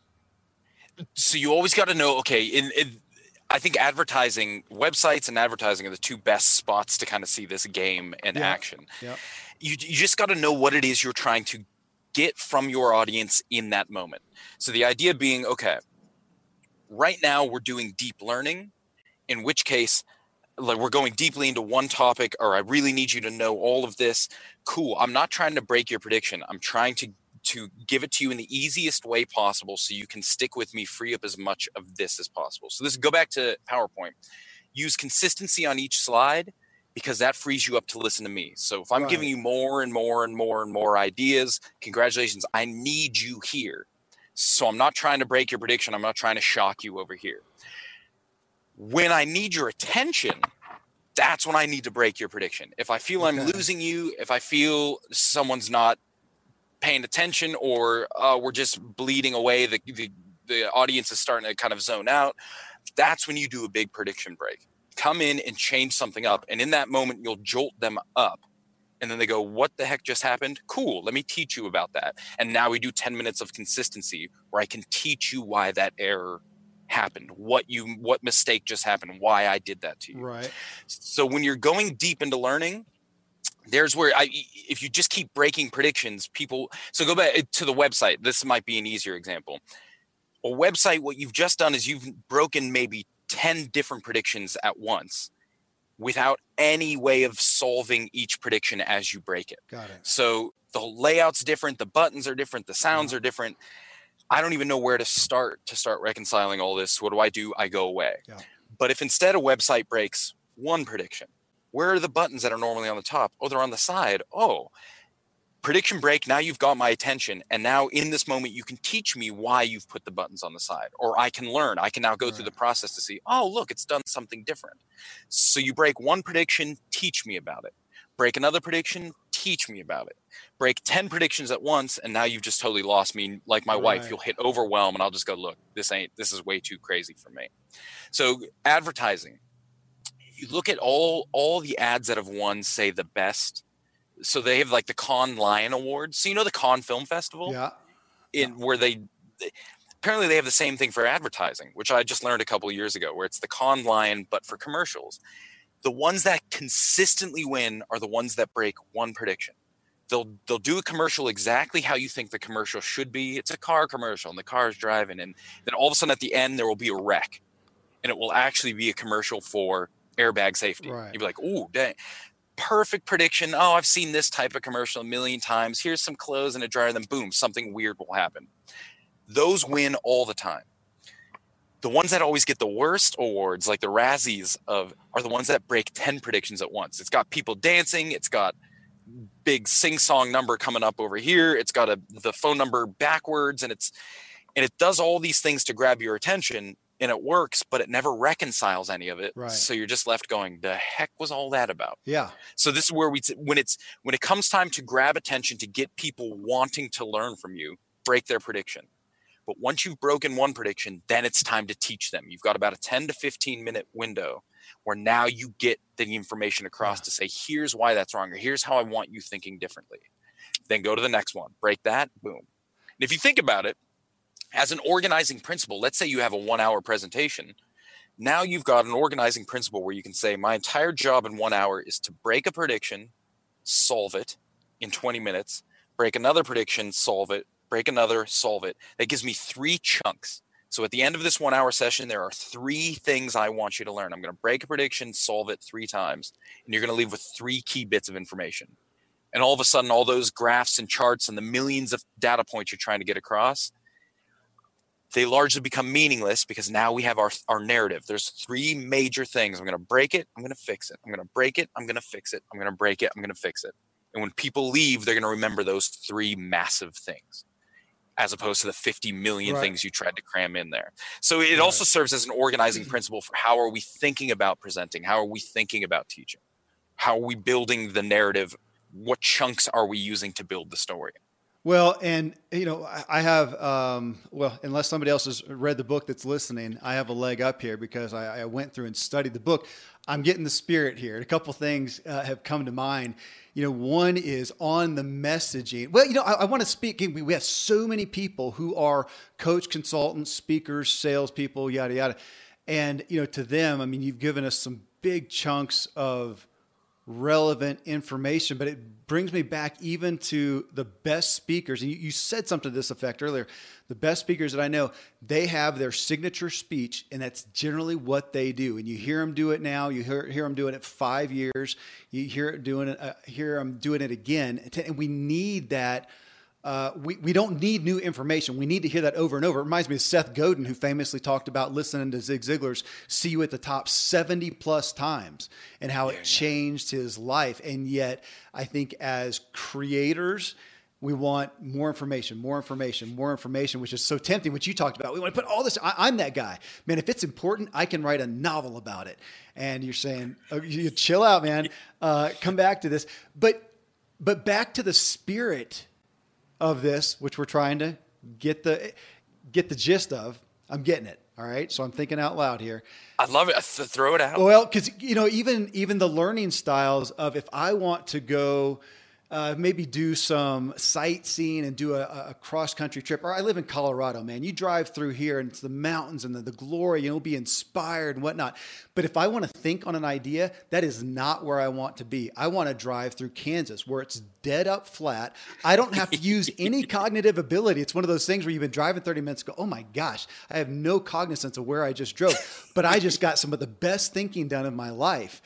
So you always got to know, okay, I think advertising, websites and advertising are the two best spots to kind of see this game in action. Yeah. You just got to know what it is you're trying to get from your audience in that moment. So the idea being, okay, right now we're doing deep learning, in which case like we're going deeply into one topic, or I really need you to know all of this. Cool. I'm not trying to break your prediction. I'm trying to give it to you in the easiest way possible so you can stick with me, free up as much of this as possible. So go back to PowerPoint. Use consistency on each slide because that frees you up to listen to me. So if I'm giving you more and more and more and more ideas, congratulations, I need you here. So I'm not trying to break your prediction. I'm not trying to shock you over here. When I need your attention, that's when I need to break your prediction. If I feel I'm losing you, if I feel someone's not paying attention, or we're just bleeding away, the audience is starting to kind of zone out, that's when you do a big prediction break. Come in and change something up. And in that moment, you'll jolt them up. And then they go, what the heck just happened? Cool, let me teach you about that. And now we do 10 minutes of consistency where I can teach you why that error happened, what mistake just happened, why I did that to you. Right. So when you're going deep into learning, there's where if you just keep breaking predictions, people, so go back to the website. This might be an easier example. A website, what you've just done is you've broken maybe 10 different predictions at once without any way of solving each prediction as you break it. Got it. So the layout's different, the buttons are different, the sounds are different. I don't even know where to start reconciling all this. What do? I go away. Yeah. But if instead a website breaks one prediction, where are the buttons that are normally on the top? Oh, they're on the side. Oh, prediction break. Now you've got my attention. And now in this moment, you can teach me why you've put the buttons on the side, or I can learn. I can now go through the process to see, oh, look, it's done something different. So you break one prediction, teach me about it. Break another prediction, teach me about it. Break 10 predictions at once. And now you've just totally lost me. Like my wife, you'll hit overwhelm and I'll just go, look, this is way too crazy for me. So advertising, if you look at all the ads that have won, say the best, so they have like the Cannes Lion Awards. So, you know, the Cannes Film Festival where they apparently they have the same thing for advertising, which I just learned a couple of years ago, where it's the Cannes Lion, but for commercials. The ones that consistently win are the ones that break one prediction. They'll do a commercial exactly how you think the commercial should be. It's a car commercial and the car's driving. And then all of a sudden at the end, there will be a wreck and it will actually be a commercial for airbag safety. Right. You'll be like, oh, dang. Perfect prediction. Oh, I've seen this type of commercial a million times. Here's some clothes and a dryer. Then boom, something weird will happen. Those win all the time. The ones that always get the worst awards, like the Razzies, are the ones that break 10 predictions at once. It's got people dancing. It's got big sing-song number coming up over here. It's got the phone number backwards, and it does all these things to grab your attention. And it works, but it never reconciles any of it. Right. So you're just left going, the heck was all that about? Yeah. So this is where when it comes time to grab attention, to get people wanting to learn from you, break their prediction. But once you've broken one prediction, then it's time to teach them. You've got about a 10 to 15 minute window where now you get the information across to say, here's why that's wrong, or here's how I want you thinking differently. Then go to the next one, break that, boom. And if you think about it, as an organizing principle, let's say you have a 1 hour presentation. Now you've got an organizing principle where you can say, my entire job in 1 hour is to break a prediction, solve it in 20 minutes, break another prediction, solve it, break another, solve it. That gives me three chunks. So at the end of this 1 hour session, there are three things I want you to learn. I'm going to break a prediction, solve it three times, and you're going to leave with three key bits of information. And all of a sudden, all those graphs and charts and the millions of data points you're trying to get across, they largely become meaningless because now we have our narrative. There's three major things. I'm going to break it. I'm going to fix it. I'm going to break it. I'm going to fix it. I'm going to break it. I'm going to fix it. And when people leave, they're going to remember those three massive things as opposed to the 50 million things you tried to cram in there. So it also serves as an organizing principle for how are we thinking about presenting? How are we thinking about teaching? How are we building the narrative? What chunks are we using to build the story? Well, and you know, I have, unless somebody else has read the book that's listening, I have a leg up here because I went through and studied the book. I'm getting the spirit here. A couple things have come to mind. You know, one is on the messaging. Well, you know, I want to speak. We have so many people who are coach, consultants, speakers, salespeople, yada, yada. And, you know, to them, I mean, you've given us some big chunks of relevant information, but it brings me back even to the best speakers. And you said something to this effect earlier. The best speakers that I know, they have their signature speech, and that's generally what they do. And you hear them do it now. You hear them doing it 5 years. You hear them doing it again. And we need that. We don't need new information. We need to hear that over and over. It reminds me of Seth Godin, who famously talked about listening to Zig Ziglar's See You at the Top 70 plus times and how it changed his life. And yet I think as creators, We want more information, which is so tempting, which you talked about. We want to put all this. I'm that guy, man. If it's important, I can write a novel about it. And you're saying, oh, you chill out, man. Come back to this. But back to the spirit of this, which we're trying to get the gist of. I'm getting it. All right. So I'm thinking out loud here. I love it. Throw it out. Well, because, even the learning styles of, if I want to go maybe do some sightseeing and do a cross-country trip. Or I live in Colorado, man. You drive through here and it's the mountains and the glory, and you'll be inspired and whatnot. But if I want to think on an idea, that is not where I want to be. I want to drive through Kansas where it's dead up flat. I don't have to use any cognitive ability. It's one of those things where you've been driving 30 minutes ago. Oh my gosh, I have no cognizance of where I just drove. But I just got some of the best thinking done in my life.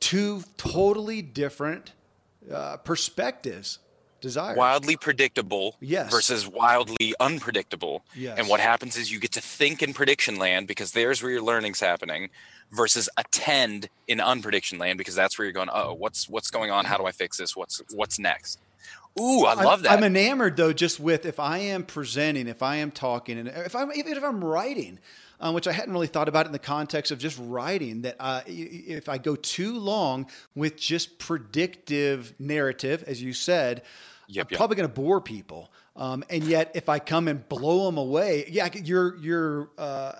Two totally different perspectives, desires. Wildly predictable, yes, versus wildly unpredictable. Yes. And what happens is you get to think in prediction land because there's where your learning's happening, versus attend in unprediction land because that's where you're going, oh, what's going on? How do I fix this? What's next? Ooh, I love that. I'm enamored though, just with, if I am presenting, if I am talking, and even if I'm writing, which I hadn't really thought about in the context of just writing, that if I go too long with just predictive narrative, as you said, I'm probably going to bore people. And yet, if I come and blow them away, your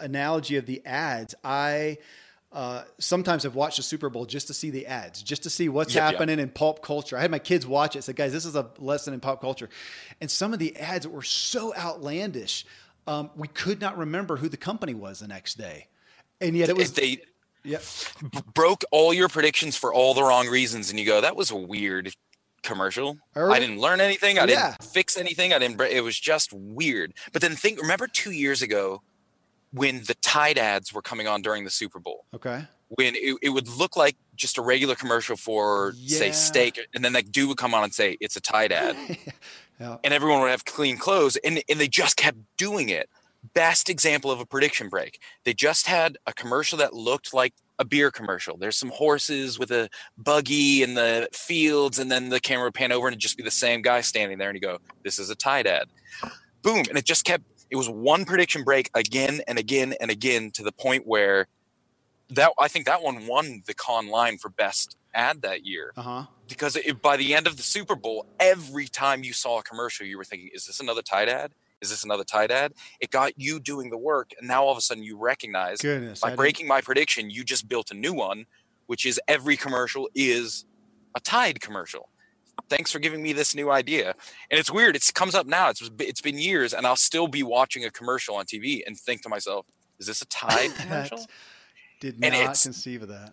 analogy of the ads, I sometimes have watched the Super Bowl just to see the ads, just to see what's happening in pop culture. I had my kids watch it. I said, guys, this is a lesson in pop culture. And some of the ads were so outlandish, we could not remember who the company was the next day. And yet it was... broke all your predictions for all the wrong reasons. And you go, that was a weird commercial. Right. I didn't learn anything. I didn't fix anything. It was just weird. But then remember 2 years ago, when the Tide ads were coming on during the Super Bowl, okay, when it would look like just a regular commercial for, say, steak, and then that dude would come on and say, it's a Tide ad, and everyone would have clean clothes, and they just kept doing it. Best example of a prediction break. They just had a commercial that looked like a beer commercial. There's some horses with a buggy in the fields, and then the camera would pan over, and it'd just be the same guy standing there, and you go, this is a Tide ad. Boom, and it just kept... It was one prediction break again and again and again, to the point where I think that one won the Cannes line for best ad that year. Uh-huh. Because by the end of the Super Bowl, every time you saw a commercial, you were thinking, is this another Tide ad? Is this another Tide ad? It got you doing the work. And now all of a sudden you recognize, by breaking my prediction, you just built a new one, which is every commercial is a Tide commercial. Thanks for giving me this new idea. And it's weird. It comes up now. It's been years, and I'll still be watching a commercial on TV and think to myself, is this a Tide commercial? Did not conceive of that.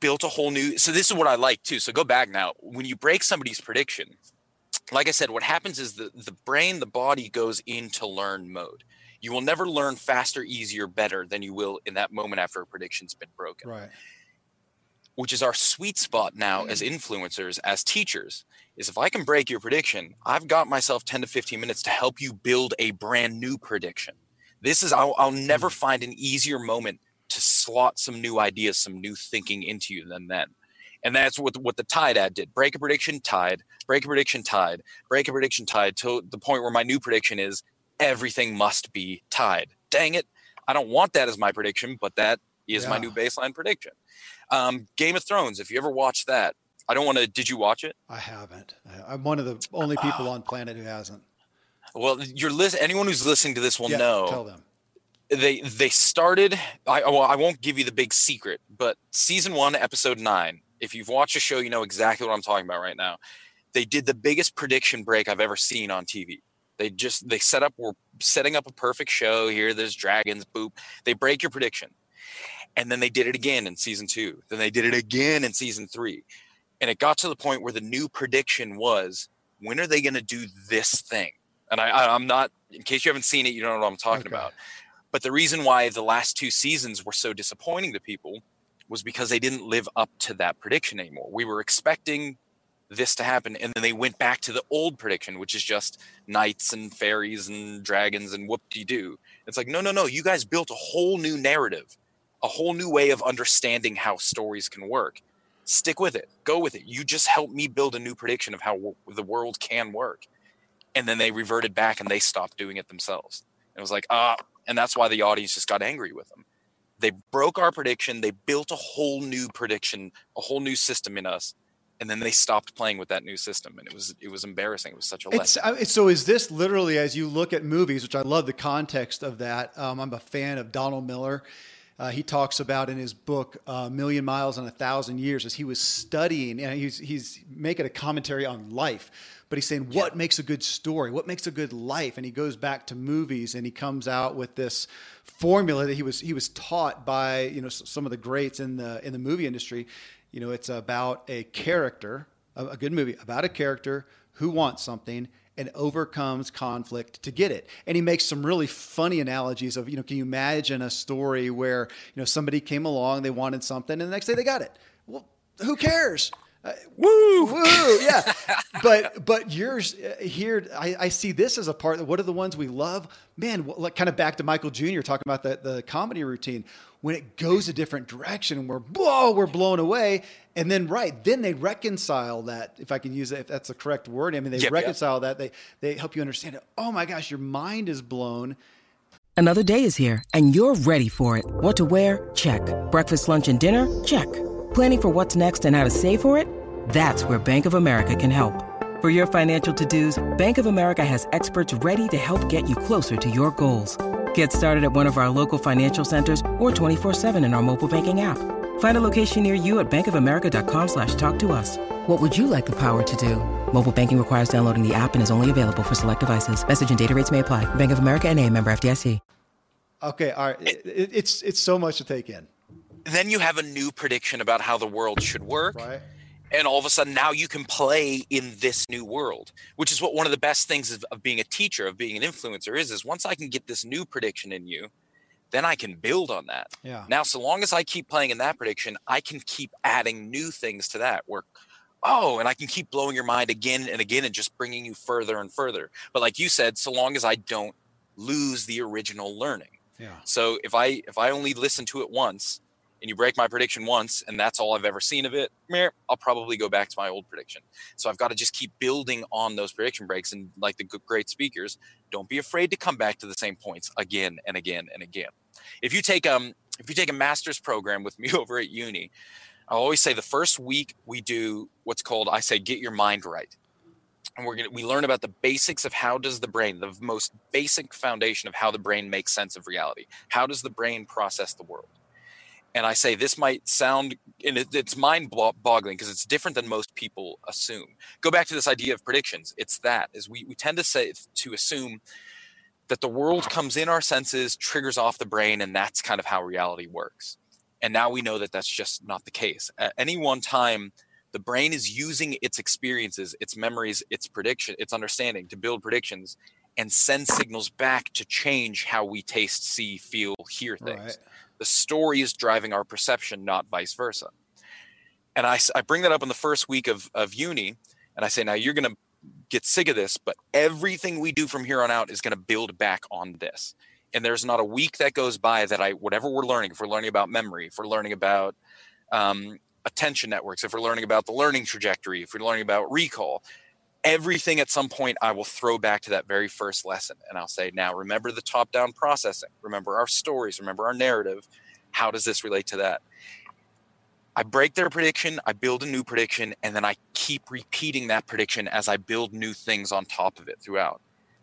Built a whole new... So this is what I like, too. So go back now. When you break somebody's prediction, like I said, what happens is the brain, the body goes into learn mode. You will never learn faster, easier, better than you will in that moment after a prediction's been broken. Right. Which is our sweet spot now as influencers, as teachers, is if I can break your prediction, I've got myself 10 to 15 minutes to help you build a brand new prediction. This is, I'll never find an easier moment to slot some new ideas, some new thinking into you than then. And that's what the Tide ad did. Break a prediction, Tide, break a prediction, Tide, break a prediction, Tide, to the point where my new prediction is everything must be Tide. Dang it. I don't want that as my prediction, but that is my new baseline prediction. Game of Thrones, if you ever watched that, did you watch it? I haven't. I'm one of the only people on planet who hasn't. Well, anyone who's listening to this will know. Tell them. They started, I won't give you the big secret, but season 1, episode 9, if you've watched the show, you know exactly what I'm talking about right now. They did the biggest prediction break I've ever seen on TV. We're setting up a perfect show here. There's dragons, boop. They break your prediction. And then they did it again in season 2. Then they did it again in season 3. And it got to the point where the new prediction was, when are they going to do this thing? And I'm not, in case you haven't seen it, you don't know what I'm talking about. But the reason why the last 2 seasons were so disappointing to people was because they didn't live up to that prediction anymore. We were expecting this to happen, and then they went back to the old prediction, which is just knights and fairies and dragons and whoop-de-doo. It's like, no, you guys built a whole new narrative. A whole new way of understanding how stories can work. Stick with it. Go with it. You just helped me build a new prediction of how the world can work. And then they reverted back and they stopped doing it themselves. And it was like, and that's why the audience just got angry with them. They broke our prediction. They built a whole new prediction, a whole new system in us. And then they stopped playing with that new system. And it was embarrassing. It was such a lesson. So is this literally, as you look at movies, which I love the context of that. I'm a fan of Donald Miller. He talks about in his book, A Million Miles and a Thousand Years, as he was studying, and he's making a commentary on life, but he's saying, what makes a good story? What makes a good life? And he goes back to movies and he comes out with this formula that he was taught by, some of the greats in the movie industry. It's about a character, a good movie about a character who wants something and overcomes conflict to get it. And he makes some really funny analogies of, can you imagine a story where, somebody came along, they wanted something, and the next day they got it. Well, who cares? Woo! Yeah. But yours here, I see this as a part of what are the ones we love, man, like kind of back to Michael Jr. talking about the comedy routine when it goes a different direction, we're blown away. And then, then they reconcile that, if I can use it, if that's the correct word. I mean, they reconcile that they help you understand it. Oh my gosh, your mind is blown. Another day is here and you're ready for it. What to wear? Check. Breakfast, lunch, and dinner? Check. Planning for what's next and how to save for it? That's where Bank of America can help. For your financial to-dos, Bank of America has experts ready to help get you closer to your goals. Get started at one of our local financial centers or 24/7 in our mobile banking app. Find a location near you at bankofamerica.com/talktous. What would you like the power to do? Mobile banking requires downloading the app and is only available for select devices. Message and data rates may apply. Bank of America NA, member FDIC. Okay, all right. It's so much to take in. Then you have a new prediction about how the world should work. Right. And all of a sudden now you can play in this new world, which is what one of the best things of being a teacher, of being an influencer is once I can get this new prediction in you, then I can build on that. Yeah. Now, so long as I keep playing in that prediction, I can keep adding new things to that work. And I can keep blowing your mind again and again and just bringing you further and further. But like you said, so long as I don't lose the original learning. Yeah. So if I only listen to it once, and you break my prediction once, and that's all I've ever seen of it, I'll probably go back to my old prediction. So I've got to just keep building on those prediction breaks. And like the great speakers, don't be afraid to come back to the same points again and again and again. If you take a master's program with me over at uni, I always say the first week we do what's called, I say, get your mind right. And we learn about the basics of how does the brain, the most basic foundation of how the brain makes sense of reality. How does the brain process the world? And I say this might sound, and it's mind-boggling because it's different than most people assume. Go back to this idea of predictions. It's that, is we tend to say to assume that the world comes in our senses, triggers off the brain, and that's kind of how reality works. And now we know that that's just not the case. At any one time, the brain is using its experiences, its memories, its prediction, its understanding to build predictions and send signals back to change how we taste, see, feel, hear things. Right. The story is driving our perception, not vice versa. And I bring that up in the first week of uni, and I say, now you're going to get sick of this, but everything we do from here on out is going to build back on this. And there's not a week that goes by that whatever we're learning, if we're learning about memory, if we're learning about attention networks, if we're learning about the learning trajectory, if we're learning about recall, everything at some point I will throw back to that very first lesson. And I'll say, now remember the top-down processing, remember our stories, remember our narrative. How does this relate to that? I break their prediction, I build a new prediction, and then I keep repeating that prediction as I build new things on top of it throughout.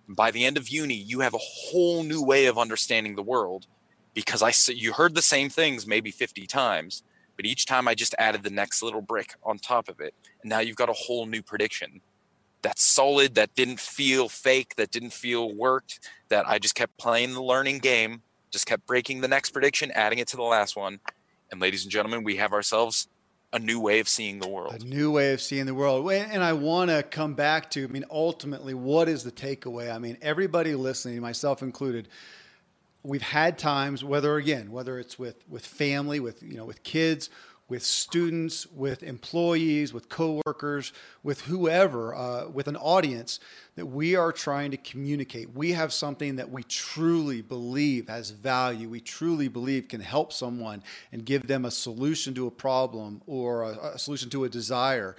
And by the end of uni, you have a whole new way of understanding the world because you heard the same things maybe 50 times, but each time I just added the next little brick on top of it. And now you've got a whole new prediction. That's solid, that didn't feel fake, that didn't feel worked, that I just kept playing the learning game, just kept breaking the next prediction, adding it to the last one. And ladies and gentlemen, we have ourselves a new way of seeing the world. A new way of seeing the world. And I want to come back to, ultimately, what is the takeaway? Everybody listening, myself included, we've had times, whether it's with family, with kids, with students, with employees, with coworkers, with whoever, with an audience, that we are trying to communicate. We have something that we truly believe has value. We truly believe can help someone and give them a solution to a problem or a solution to a desire.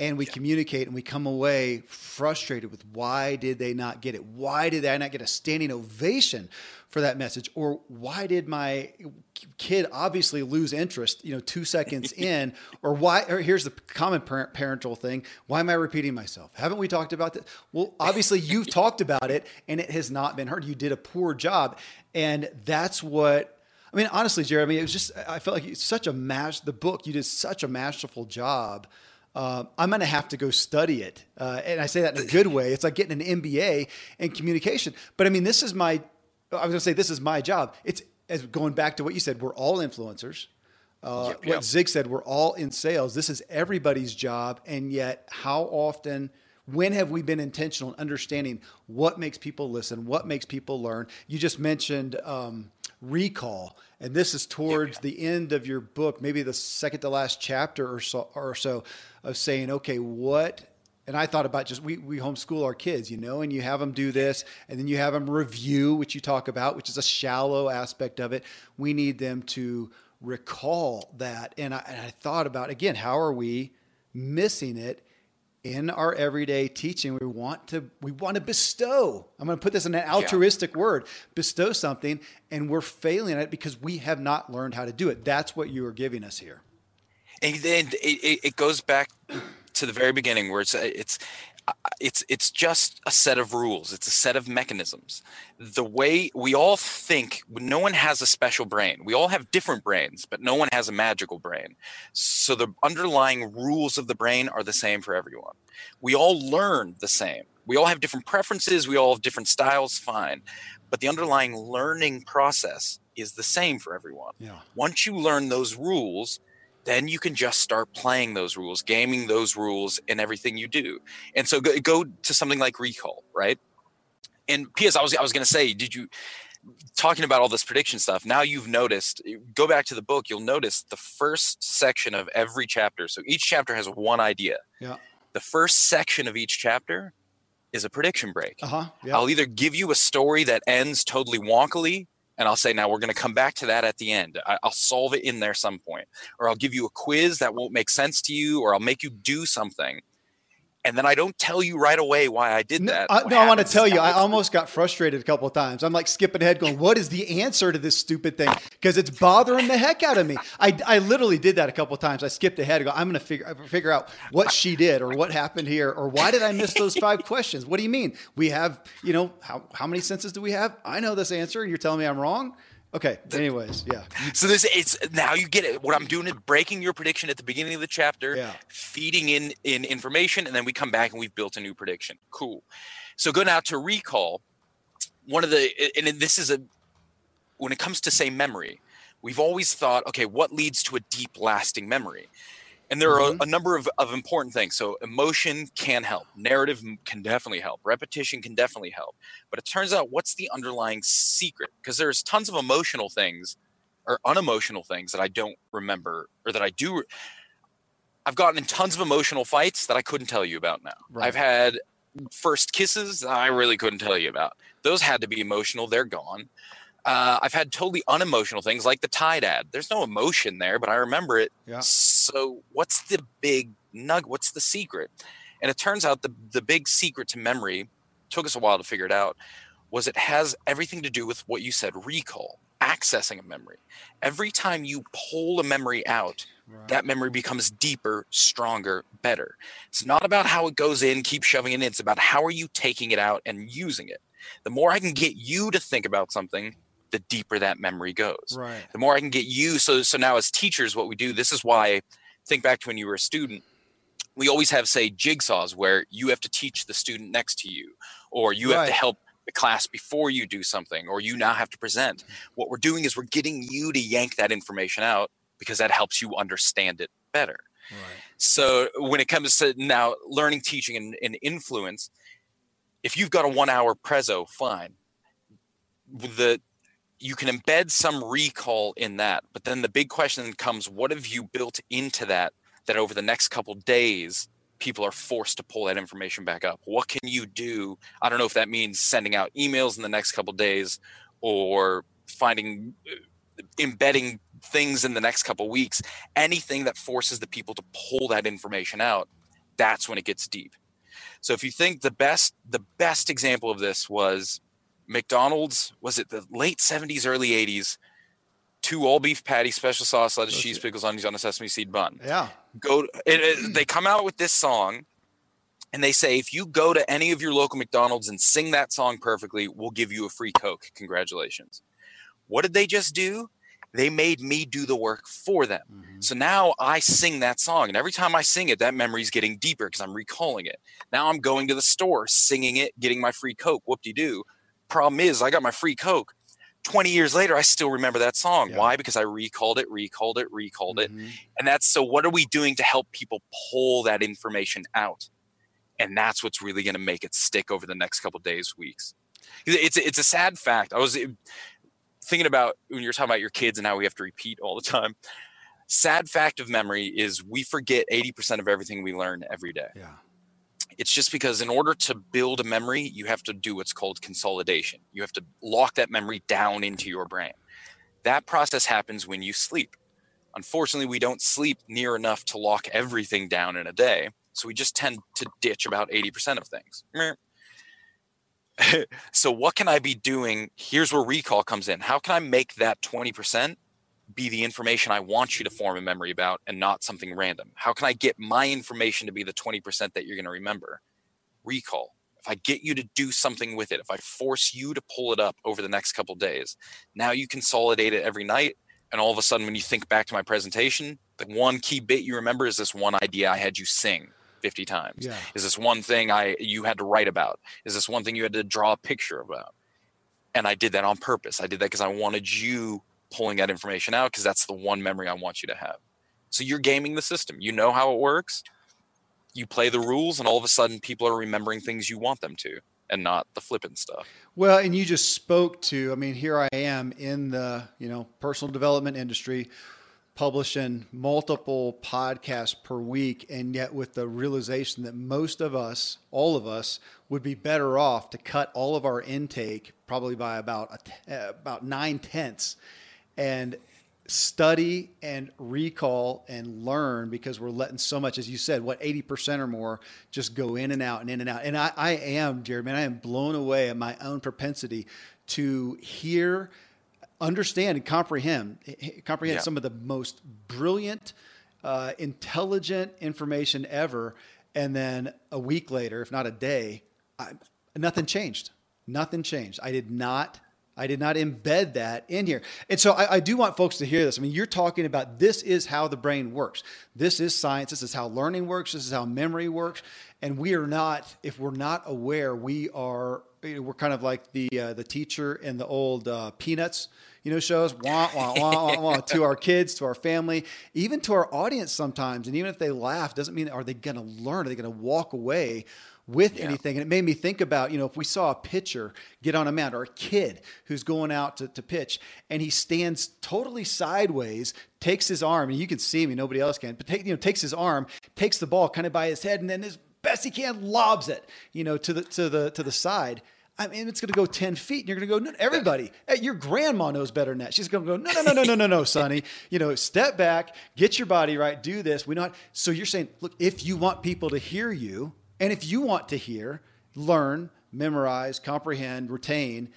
And we communicate and we come away frustrated with why did they not get it? Why did I not get a standing ovation for that message? Or why did my kid obviously lose interest, 2 seconds in? Or why, or here's the common parental thing. Why am I repeating myself? Haven't we talked about this? Well, obviously you've talked about it and it has not been heard. You did a poor job. And that's what, honestly, Jared, it was just, I felt like it's such a the book, you did such a masterful job. I'm going to have to go study it. And I say that in a good way. It's like getting an MBA in communication. But this is my job. It's as going back to what you said, we're all influencers. What Zig said, we're all in sales. This is everybody's job. And yet how often, when have we been intentional in understanding what makes people listen, what makes people learn? You just mentioned, recall. And this is towards the end of your book, maybe the second to last chapter or so of saying, okay, what, and I thought about just, we homeschool our kids, and you have them do this and then you have them review, which you talk about, which is a shallow aspect of it. We need them to recall that. And I thought about, again, how are we missing it? In our everyday teaching, we want to bestow. I'm going to put this in an altruistic word, bestow something, and we're failing at it because we have not learned how to do it. That's what you are giving us here. And then it goes back to the very beginning where it's just a set of rules. It's a set of mechanisms. The way we all think, no one has a special brain. We all have different brains, but no one has a magical brain. So the underlying rules of the brain are the same for everyone. We all learn the same. We all have different preferences. We all have different styles, fine. But the underlying learning process is the same for everyone. Yeah. Once you learn those rules, then you can just start playing those rules, gaming those rules in everything you do. And so go to something like recall, right? And P.S., I was going to say, talking about all this prediction stuff, now you've noticed, go back to the book, you'll notice the first section of every chapter. So each chapter has one idea. Yeah. The first section of each chapter is a prediction break. Uh-huh. Yeah. I'll either give you a story that ends totally wonkily, and I'll say, now we're going to come back to that at the end. I'll solve it in there some point. Or I'll give you a quiz that won't make sense to you, or I'll make you do something. And then I don't tell you right away why I did that. I want to tell you, I almost got frustrated a couple of times. I'm like skipping ahead going, what is the answer to this stupid thing? Because it's bothering the heck out of me. I literally did that a couple of times. I skipped ahead and go, I'm going to figure out what she did or what happened here or why did I miss those 5 questions? What do you mean? We have, how many senses do we have? I know this answer and you're telling me I'm wrong? Okay. Anyways, yeah. So now you get it. What I'm doing is breaking your prediction at the beginning of the chapter, feeding in information, and then we come back and we've built a new prediction. Cool. So go now to recall. When it comes to, say, memory, we've always thought, okay, what leads to a deep lasting memory? And there are a number of important things. So emotion can help. Narrative can definitely help. Repetition can definitely help. But it turns out, what's the underlying secret? Because there's tons of emotional things or unemotional things that I don't remember or that I do. I've gotten in tons of emotional fights that I couldn't tell you about now. Right. I've had first kisses that I really couldn't tell you about. Those had to be emotional. They're gone. I've had totally unemotional things like the Tide ad. There's no emotion there, but I remember it. Yeah. So what's the big nug? What's the secret? And it turns out the big secret to memory, took us a while to figure it out, was it has everything to do with what you said, recall, accessing a memory. Every time you pull a memory out, that memory becomes deeper, stronger, better. It's not about how it goes in, keep shoving it in. It's about how are you taking it out and using it. The more I can get you to think about something, the deeper that memory goes. Right. The more I can get you. So now as teachers, what we do, this is why, think back to when you were a student, we always have, say, jigsaws where you have to teach the student next to you, or you have to help the class before you do something, or you now have to present. What we're doing is we're getting you to yank that information out because that helps you understand it better. Right. So when it comes to now learning, teaching, and influence, if you've got a 1 hour prezzo, fine. You can embed some recall in that, but then the big question comes, what have you built into that over the next couple days, people are forced to pull that information back up? What can you do? I don't know if that means sending out emails in the next couple days or embedding things in the next couple weeks, anything that forces the people to pull that information out. that's when it gets deep. So if you think the best example of this was McDonald's, was it the late 70s, early 80s, 2 all beef patties, special sauce, lettuce, cheese, pickles, onions on a sesame seed bun. Yeah. They come out with this song and they say, if you go to any of your local McDonald's and sing that song perfectly, we'll give you a free Coke. Congratulations. What did they just do? They made me do the work for them. Mm-hmm. So now I sing that song. And every time I sing it, that memory is getting deeper because I'm recalling it. Now I'm going to the store, singing it, getting my free Coke. Whoop-de-doo. Problem is, I got my free Coke. 20 years later, I still remember that song. Yeah. Why? Because I recalled it. Mm-hmm. And that's, so what are we doing to help people pull that information out? And that's what's really going to make it stick over the next couple of days, weeks. It's a sad fact. I was thinking about when you're talking about your kids and how we have to repeat all the time. Sad fact of memory is we forget 80% of everything we learn every day. Yeah. It's just because in order to build a memory, you have to do what's called consolidation. You have to lock that memory down into your brain. That process happens when you sleep. Unfortunately, we don't sleep near enough to lock everything down in a day. So we just tend to ditch about 80% of things. So what can I be doing? Here's where recall comes in. How can I make that 20% be the information I want you to form a memory about and not something random? How can I get my information to be the 20% that you're going to remember? Recall. If I get you to do something with it, if I force you to pull it up over the next couple of days, now you consolidate it every night. And all of a sudden, when you think back to my presentation, the one key bit you remember is this one idea I had you sing 50 times. Yeah. Is this one thing you had to write about? Is this one thing you had to draw a picture about? And I did that on purpose. I did that because I wanted you pulling that information out because that's the one memory I want you to have. So you're gaming the system. You know how it works. You play the rules and all of a sudden people are remembering things you want them to and not the flippant stuff. Well, and you just spoke to, I mean, here I am in the, personal development industry, publishing multiple podcasts per week. And yet with the realization that most of us, all of us, would be better off to cut all of our intake probably by about 9/10 and study and recall and learn, because we're letting so much, as you said, 80% or more just go in and out and in and out. And I am, Jared, man, I am blown away at my own propensity to hear, understand, and comprehend some of the most brilliant, intelligent information ever. And then a week later, if not a day, nothing changed. I did not embed that in here. And so I do want folks to hear this. I mean, you're talking about this is how the brain works. This is science. This is how learning works. This is how memory works. And we are not, if we're not aware, we're kind of like the teacher in the old Peanuts, shows, wah, wah, wah, wah, wah, to our kids, to our family, even to our audience sometimes. And even if they laugh, doesn't mean, are they going to learn? Are they going to walk away with anything? And it made me think about, if we saw a pitcher get on a mound or a kid who's going out to pitch and he stands totally sideways, takes his arm, and you can see me, nobody else can, but takes his arm, takes the ball kind of by his head, and then as best he can lobs it, to the side. I mean, it's going to go 10 feet and you're going to go, no, everybody, your grandma knows better than that. She's going to go, no, sonny, step back, get your body right, do this. We know how. So you're saying, look, if you want people to hear you, and if you want to hear, learn, memorize, comprehend, retain,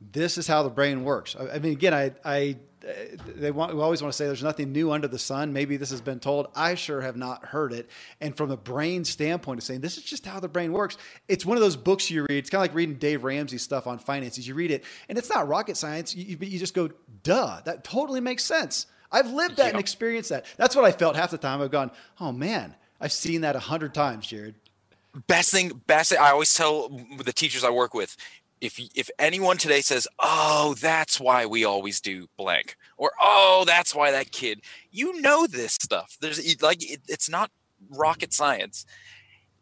this is how the brain works. I mean, again, we always want to say there's nothing new under the sun. Maybe this has been told. I sure have not heard it. And from the brain standpoint of saying, this is just how the brain works. It's one of those books you read. It's kind of like reading Dave Ramsey's stuff on finances. You read it and it's not rocket science. You just go, duh, that totally makes sense. I've lived that and experienced that. That's what I felt half the time. I've gone, oh man, I've seen that 100 times, Jared. Best thing, I always tell the teachers I work with, if anyone today says, oh, that's why we always do blank, or, oh, that's why that kid, this stuff. There's it's not rocket science.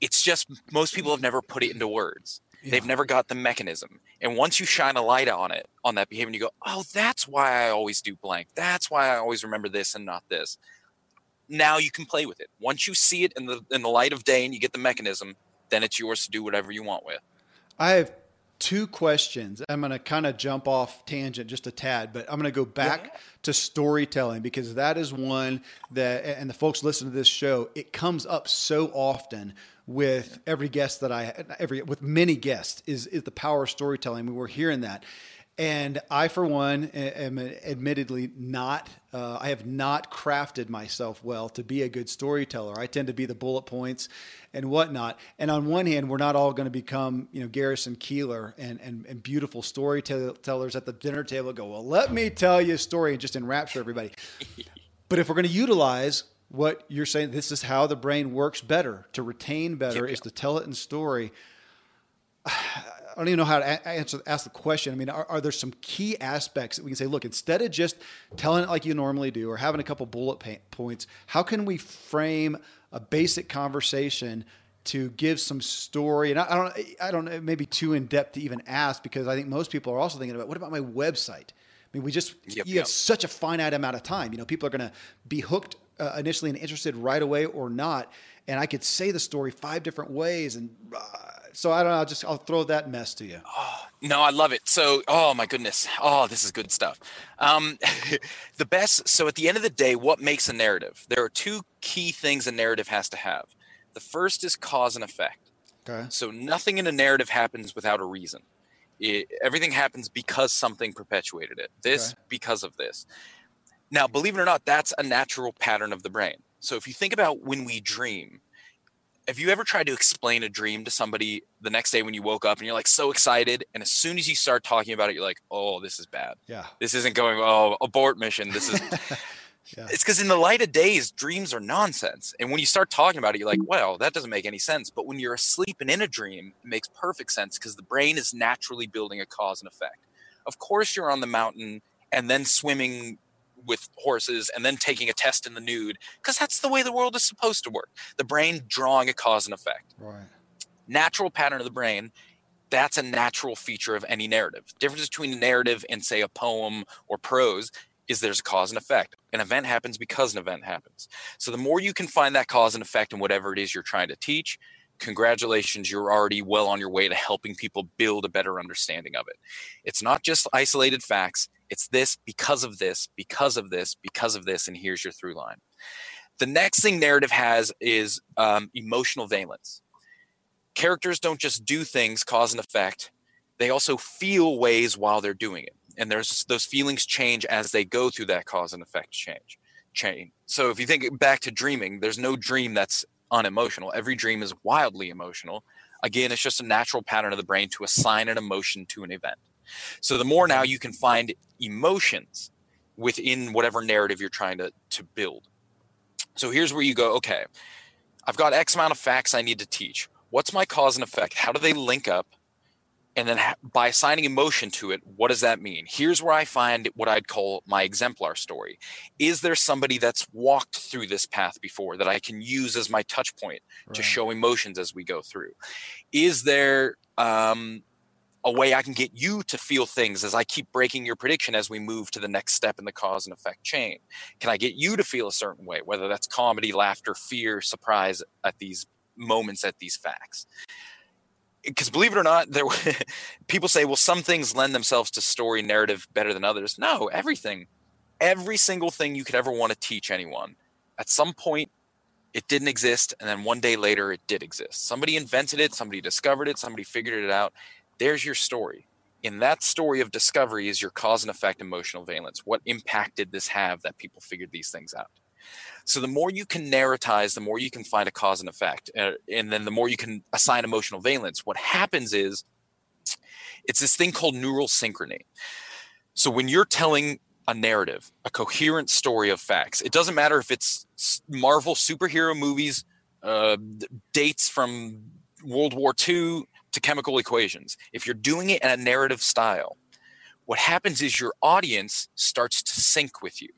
It's just most people have never put it into words. Yeah. They've never got the mechanism. And once you shine a light on it, on that behavior, you go, oh, that's why I always do blank. That's why I always remember this and not this. Now you can play with it. Once you see it in the light of day and you get the mechanism, then it's yours to do whatever you want with. I have two questions. I'm going to kind of jump off tangent just a tad, but I'm going to go back to storytelling, because that is one that, and the folks listening to this show, it comes up so often with every guest that I, with many guests, is the power of storytelling. We were hearing that. And I, for one, am admittedly not, I have not crafted myself well to be a good storyteller. I tend to be the bullet points and whatnot. And on one hand, we're not all going to become, you know, Garrison Keillor and beautiful storytellers at the dinner table and go, well, let me tell you a story and just enrapture everybody. But if we're going to utilize what you're saying, this is how the brain works better, to retain better, is to tell it in story. I don't even know how to ask the question. I mean, are there some key aspects that we can say, look, instead of just telling it like you normally do or having a couple bullet points, how can we frame a basic conversation to give some story? And I don't know, maybe too in depth to even ask, because I think most people are also thinking about, what about my website? I mean, we just, have such a finite amount of time. You know, people are going to be hooked initially and interested right away or not. And I could say the story five different ways and, so I don't know, I'll throw that mess to you. Oh, no, I love it. So, oh my goodness. Oh, this is good stuff. So at the end of the day, what makes a narrative? There are two key things a narrative has to have. The first is cause and effect. Okay. So nothing in a narrative happens without a reason. Everything happens because something perpetuated it. Because of this. Now, believe it or not, that's a natural pattern of the brain. So if you think about when we dream, have you ever tried to explain a dream to somebody the next day when you woke up and you're like so excited, and as soon as you start talking about it, you're like, oh, this is bad. Yeah. This isn't going, oh, abort mission. This is, It's because in the light of days, dreams are nonsense. And when you start talking about it, you're like, well, that doesn't make any sense. But when you're asleep and in a dream, it makes perfect sense, because the brain is naturally building a cause and effect. Of course you're on the mountain and then swimming with horses and then taking a test in the nude, because that's the way the world is supposed to work. The brain drawing a cause and effect. Right. Natural pattern of the brain. That's a natural feature of any narrative. The difference between a narrative and, say, a poem or prose is there's a cause and effect. An event happens because an event happens. So the more you can find that cause and effect in whatever it is you're trying to teach, congratulations, you're already well on your way to helping people build a better understanding of it. It's not just isolated facts. It's this, because of this, because of this, because of this, and here's your through line. The next thing narrative has is emotional valence. Characters don't just do things, cause and effect. They also feel ways while they're doing it. And there's those feelings change as they go through that cause and effect chain. So if you think back to dreaming, there's no dream that's unemotional. Every dream is wildly emotional. Again, it's just a natural pattern of the brain to assign an emotion to an event. So the more now you can find emotions within whatever narrative you're trying to build. So here's where you go, okay, I've got X amount of facts I need to teach. What's my cause and effect? How do they link up? And then by assigning emotion to it, what does that mean? Here's where I find what I'd call my exemplar story. Is there somebody that's walked through this path before that I can use as my touch point to show emotions as we go through? Is there a way I can get you to feel things as I keep breaking your prediction as we move to the next step in the cause and effect chain? Can I get you to feel a certain way, whether that's comedy, laughter, fear, surprise at these moments, at these facts? Because believe it or not, there people say, well, some things lend themselves to story narrative better than others. No, everything, every single thing you could ever want to teach anyone, at some point, it didn't exist. And then one day later, it did exist. Somebody invented it. Somebody discovered it. Somebody figured it out. There's your story. In that story of discovery is your cause and effect emotional valence. What impact did this have that people figured these things out? So the more you can narratize, the more you can find a cause and effect. And then the more you can assign emotional valence, what happens is it's this thing called neural synchrony. So when you're telling a narrative, a coherent story of facts, it doesn't matter if it's Marvel superhero movies, dates from World War II, to chemical equations. If you're doing it in a narrative style, what happens is your audience starts to sync with you.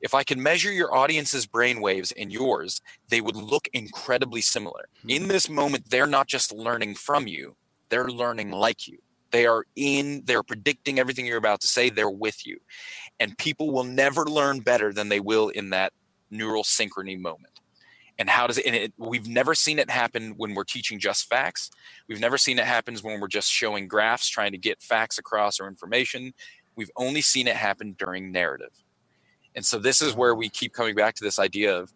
If I can measure your audience's brainwaves and yours, they would look incredibly similar. In this moment, they're not just learning from you, they're learning like you. They're predicting everything you're about to say, they're with you. And people will never learn better than they will in that neural synchrony moment. And how does it, and it, we've never seen it happen when we're teaching just facts. We've never seen it happen when we're just showing graphs, trying to get facts across or information. We've only seen it happen during narrative. And so this is where we keep coming back to this idea of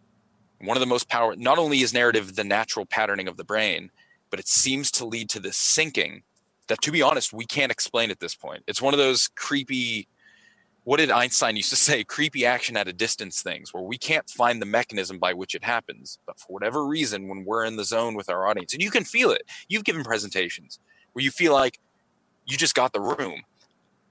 one of the most powerful, not only is narrative the natural patterning of the brain, but it seems to lead to this sinking that, to be honest, we can't explain at this point. It's one of those creepy, what did Einstein used to say, creepy action at a distance things, where we can't find the mechanism by which it happens. But for whatever reason, when we're in the zone with our audience, and you can feel it, you've given presentations where you feel like you just got the room.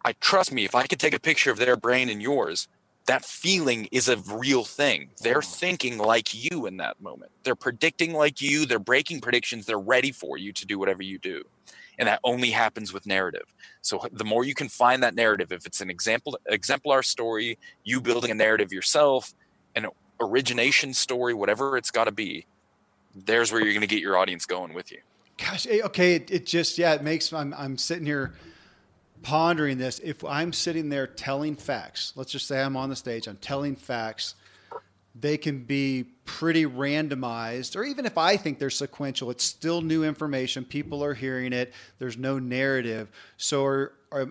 I trust me, if I could take a picture of their brain and yours, that feeling is a real thing. They're thinking like you in that moment. They're predicting like you. They're breaking predictions. They're ready for you to do whatever you do. And that only happens with narrative. So the more you can find that narrative, if it's an exemplar story, you building a narrative yourself, an origination story, whatever it's got to be, there's where you're going to get your audience going with you. Gosh, okay. It just, yeah, it makes, I'm sitting here pondering this. If I'm sitting there telling facts, let's just say I'm on the stage, I'm telling facts, they can be pretty randomized, or even if I think they're sequential, it's still new information. People are hearing it. There's no narrative. So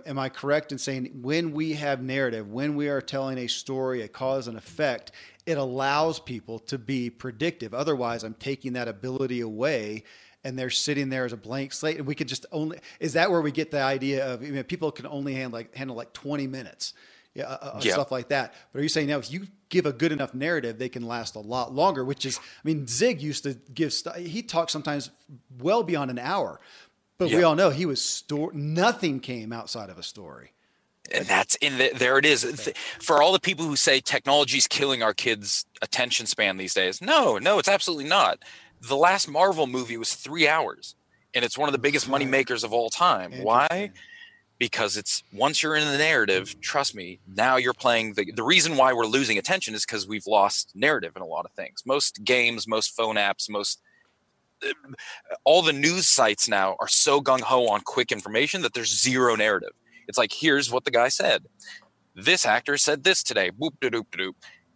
am I correct in saying when we have narrative, when we are telling a story, a cause and effect, it allows people to be predictive? Otherwise, I'm taking that ability away and they're sitting there as a blank slate. And we could just only, is that where we get the idea of, you know, people can only handle like 20 minutes. Yeah. Stuff like that. But are you saying now if you give a good enough narrative, they can last a lot longer, which is, I mean, Zig used to give, he talked sometimes well beyond an hour, but we all know he was, nothing came outside of a story. And that's in the, there it is. Okay. For all the people who say technology's killing our kids' attention span these days. No, it's absolutely not. The last Marvel movie was 3 hours and it's one of the biggest money makers of all time. Why? Because it's, once you're in the narrative, trust me, now you're playing the reason why we're losing attention is because we've lost narrative in a lot of things. Most games, most phone apps, all the news sites now are so gung-ho on quick information that there's zero narrative. It's like, here's what the guy said. This actor said this today. Boop, da doop, da doop.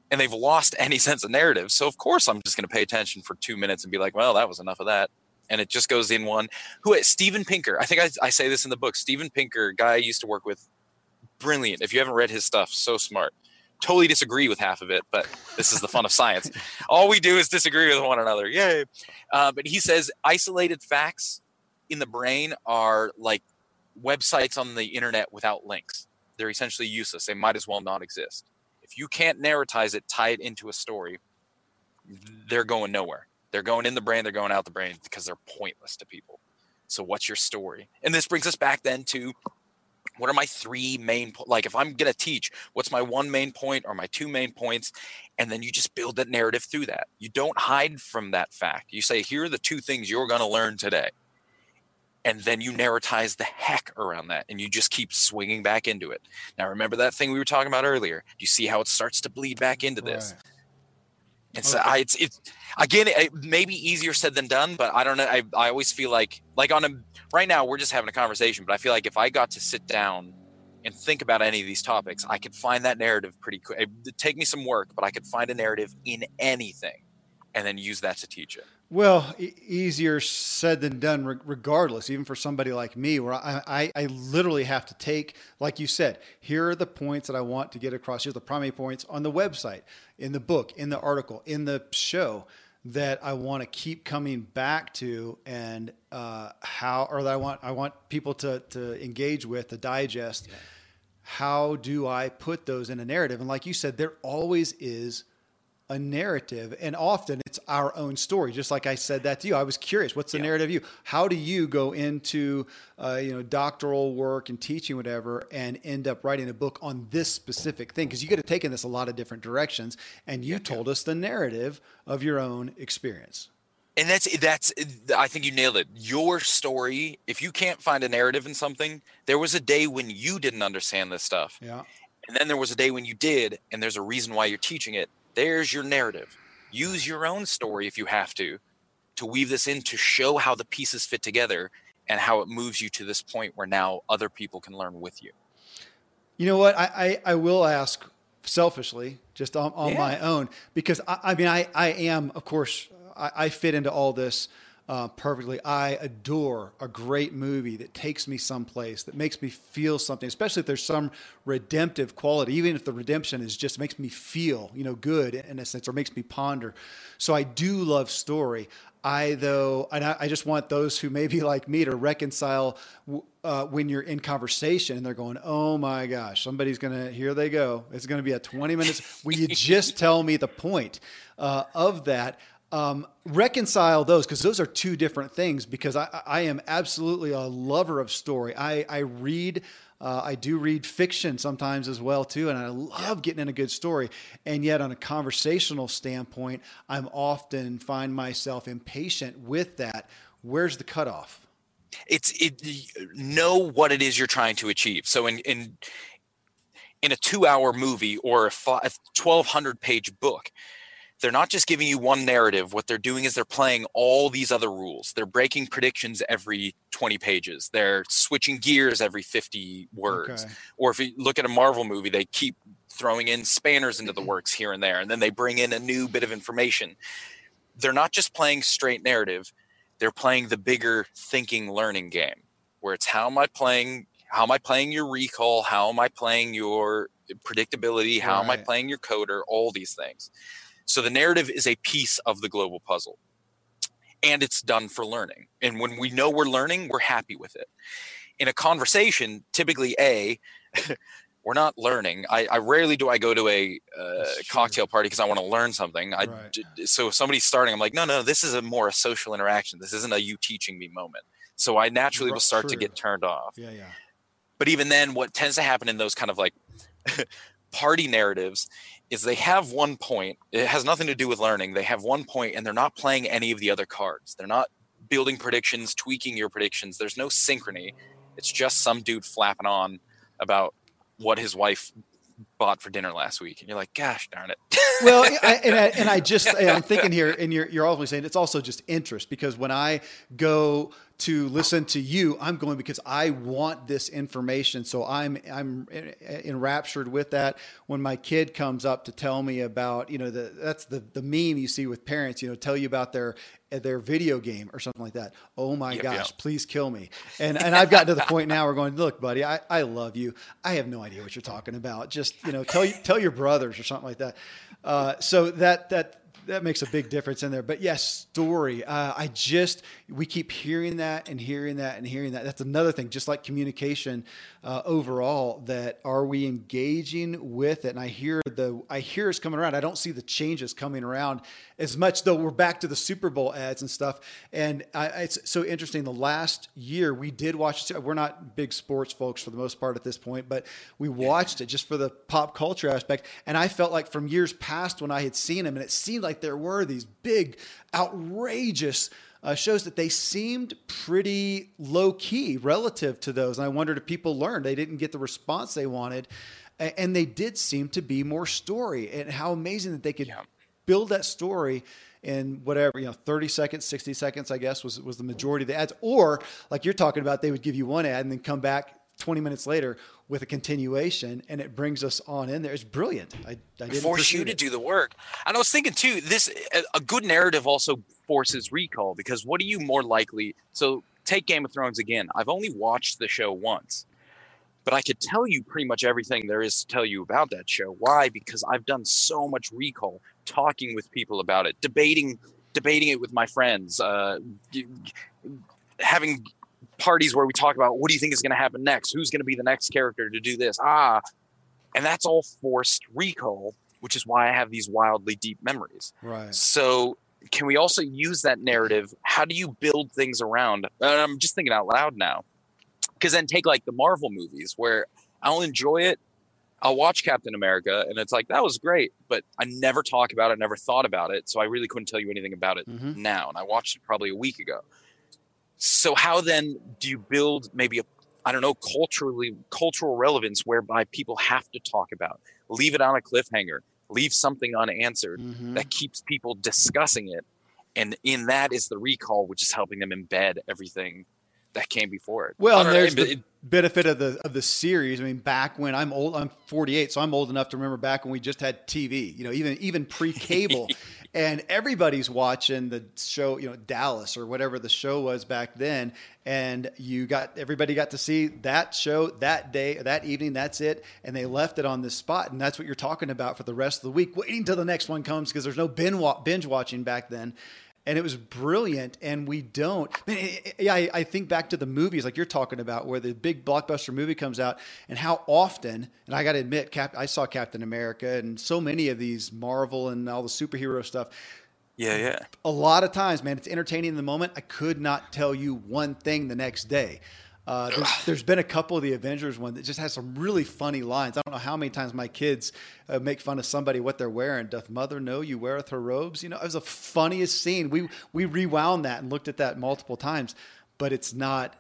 And they've lost any sense of narrative. So of course I'm just going to pay attention for 2 minutes and be like, well, that was enough of that. And it just goes in one. Steven Pinker, I think I say this in the book, Steven Pinker, guy I used to work with, brilliant. If you haven't read his stuff, so smart. Totally disagree with half of it, but this is the fun of science. All we do is disagree with one another. Yay. But he says isolated facts in the brain are like websites on the internet without links. They're essentially useless. They might as well not exist. If you can't narratize it, tie it into a story, they're going nowhere. They're going in the brain, they're going out the brain because they're pointless to people. So what's your story? And this brings us back then to what are my three main, like if I'm going to teach, what's my one main point or my two main points? And then you just build that narrative through that. You don't hide from that fact. You say, here are the two things you're going to learn today. And then you narratize the heck around that and you just keep swinging back into it. Now, remember that thing we were talking about earlier. You see how it starts to bleed back into this. Right. And so it's again, it may be easier said than done, but I don't know. I always feel like right now we're just having a conversation, but I feel like if I got to sit down and think about any of these topics, I could find that narrative pretty quick. It'd take me some work, but I could find a narrative in anything and then use that to teach it. Well, easier said than done regardless, even for somebody like me, where I literally have to take, like you said, here are the points that I want to get across. Here's the primary points on the website, in the book, in the article, in the show that I want to keep coming back to and that I want people to engage with, to digest. Yeah. How do I put those in a narrative? And like you said, there always is a narrative, and often it's our own story. Just like I said that to you, I was curious, what's the narrative you? How do you go into, doctoral work and teaching, whatever, and end up writing a book on this specific thing? Cause you could have taken this a lot of different directions and you told us the narrative of your own experience. And that's, I think you nailed it. Your story. If you can't find a narrative in something, there was a day when you didn't understand this stuff. Yeah. And then there was a day when you did, and there's a reason why you're teaching it. There's your narrative. Use your own story if you have to weave this in to show how the pieces fit together and how it moves you to this point where now other people can learn with you. You know what? I will ask selfishly, just on my own, because I am, of course, I fit into all this perfectly. I adore a great movie that takes me someplace, that makes me feel something, especially if there's some redemptive quality, even if the redemption is just makes me feel, good in a sense, or makes me ponder. So I do love story. I just want those who may be like me to reconcile when you're in conversation and they're going, oh my gosh, somebody's going to, here they go. It's going to be a 20 minutes. Will you just tell me the point of that? Reconcile those, because those are two different things, because I am absolutely a lover of story. I do read fiction sometimes as well too. And I love getting in a good story. And yet on a conversational standpoint, I'm often find myself impatient with that. Where's the cutoff? Know what it is you're trying to achieve. So in a 2-hour movie or a 1200 page book, they're not just giving you one narrative. What they're doing is they're playing all these other rules. They're breaking predictions every 20 pages. They're switching gears every 50 words. Okay. Or if you look at a Marvel movie, they keep throwing in spanners into the works here and there, and then they bring in a new bit of information. They're not just playing straight narrative. They're playing the bigger thinking learning game, where it's how am I playing your recall? How am I playing your predictability? How am I playing your coder? All these things. So the narrative is a piece of the global puzzle, and it's done for learning. And when we know we're learning, we're happy with it. In a conversation, typically we're not learning. I rarely do I go to a cocktail party because I want to learn something. So if somebody's starting, I'm like, no, this is more a social interaction. This isn't a you teaching me moment. So I naturally will start to get turned off. Yeah. But even then, what tends to happen in those kind of like party narratives is they have one point. It has nothing to do with learning. They have one point, and they're not playing any of the other cards. They're not building predictions, tweaking your predictions. There's no synchrony. It's just some dude flapping on about what his wife bought for dinner last week. And you're like, gosh darn it. Well, I'm thinking here, and you're always saying it's also just interest, because when I go to listen to you, I'm going because I want this information. So I'm enraptured with that. When my kid comes up to tell me about, that's the meme you see with parents, tell you about their video game or something like that. Oh my gosh, please kill me. And I've gotten to the point now we're going, look, buddy, I love you. I have no idea what you're talking about. Just, tell your brothers or something like that. So that makes a big difference in there. But yes, story. We keep hearing that and hearing that and hearing that. That's another thing, just like communication overall, that are we engaging with it? And I hear it's coming around. I don't see the changes coming around as much, though we're back to the Super Bowl ads and stuff. And it's so interesting. The last year we did watch, we're not big sports folks for the most part at this point, but we watched it just for the pop culture aspect. And I felt like from years past when I had seen them, and it seemed like there were these big, outrageous shows, that they seemed pretty low key relative to those. And I wondered if people learned they didn't get the response they wanted, and they did seem to be more story. And how amazing that they could build that story in whatever, 30 seconds, 60 seconds, I guess was the majority of the ads. Or like you're talking about, they would give you one ad and then come back 20 minutes later with a continuation, and it brings us on in there. It's brilliant. I didn't force you to do the work. And I was thinking too, a good narrative also forces recall, because what are you more likely? So take Game of Thrones again. I've only watched the show once, but I could tell you pretty much everything there is to tell you about that show. Why? Because I've done so much recall, talking with people about it, debating it with my friends, having parties where we talk about what do you think is going to happen next? Who's going to be the next character to do this? And that's all forced recall, which is why I have these wildly deep memories. Right. So can we also use that narrative? How do you build things around? I'm just thinking out loud now, because then take like the Marvel movies, where I'll enjoy it. I'll watch Captain America and it's like, that was great, but I never talk about it, never thought about it. So I really couldn't tell you anything about it now. And I watched it probably a week ago. So how then do you build maybe cultural relevance, whereby people have to talk about, leave it on a cliffhanger, leave something unanswered that keeps people discussing it. And in that is the recall, which is helping them embed everything that came before it. Well, there's the benefit of the series. I mean, back when I'm old, I'm 48, so I'm old enough to remember back when we just had TV, even pre-cable and everybody's watching the show, you know, Dallas or whatever the show was back then. And you got, everybody got to see that show that day, that evening, that's it. And they left it on this spot. And that's what you're talking about for the rest of the week, waiting until the next one comes, because there's no binge watching back then. And it was brilliant. And we don't, I think back to the movies like you're talking about, where the big blockbuster movie comes out and how often, and I got to admit, I saw Captain America and so many of these Marvel and all the superhero stuff. Yeah. Yeah. A lot of times, man, it's entertaining in the moment. I could not tell you one thing the next day. There's been a couple of the Avengers one that just has some really funny lines. I don't know how many times my kids make fun of somebody, what they're wearing. Doth mother know you weareth her robes? You know, it was the funniest scene. We rewound that and looked at that multiple times, but it's not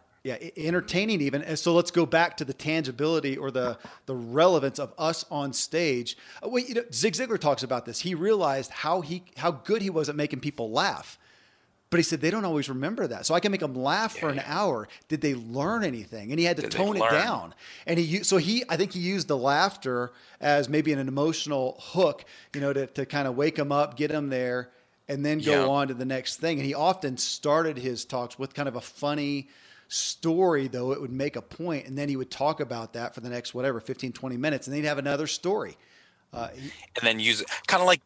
entertaining even. And so let's go back to the tangibility or the relevance of us on stage. Zig Ziglar talks about this. He realized how good he was at making people laugh. But he said, they don't always remember that. So I can make them laugh for an hour. Did they learn anything? And he had to tone it down. And I think he used the laughter as maybe an emotional hook, you know, to kind of wake them up, get them there, and then go on to the next thing. And he often started his talks with kind of a funny story, though. It would make a point, and then he would talk about that for the next, 15, 20 minutes, and then he'd have another story. And then use it kind of like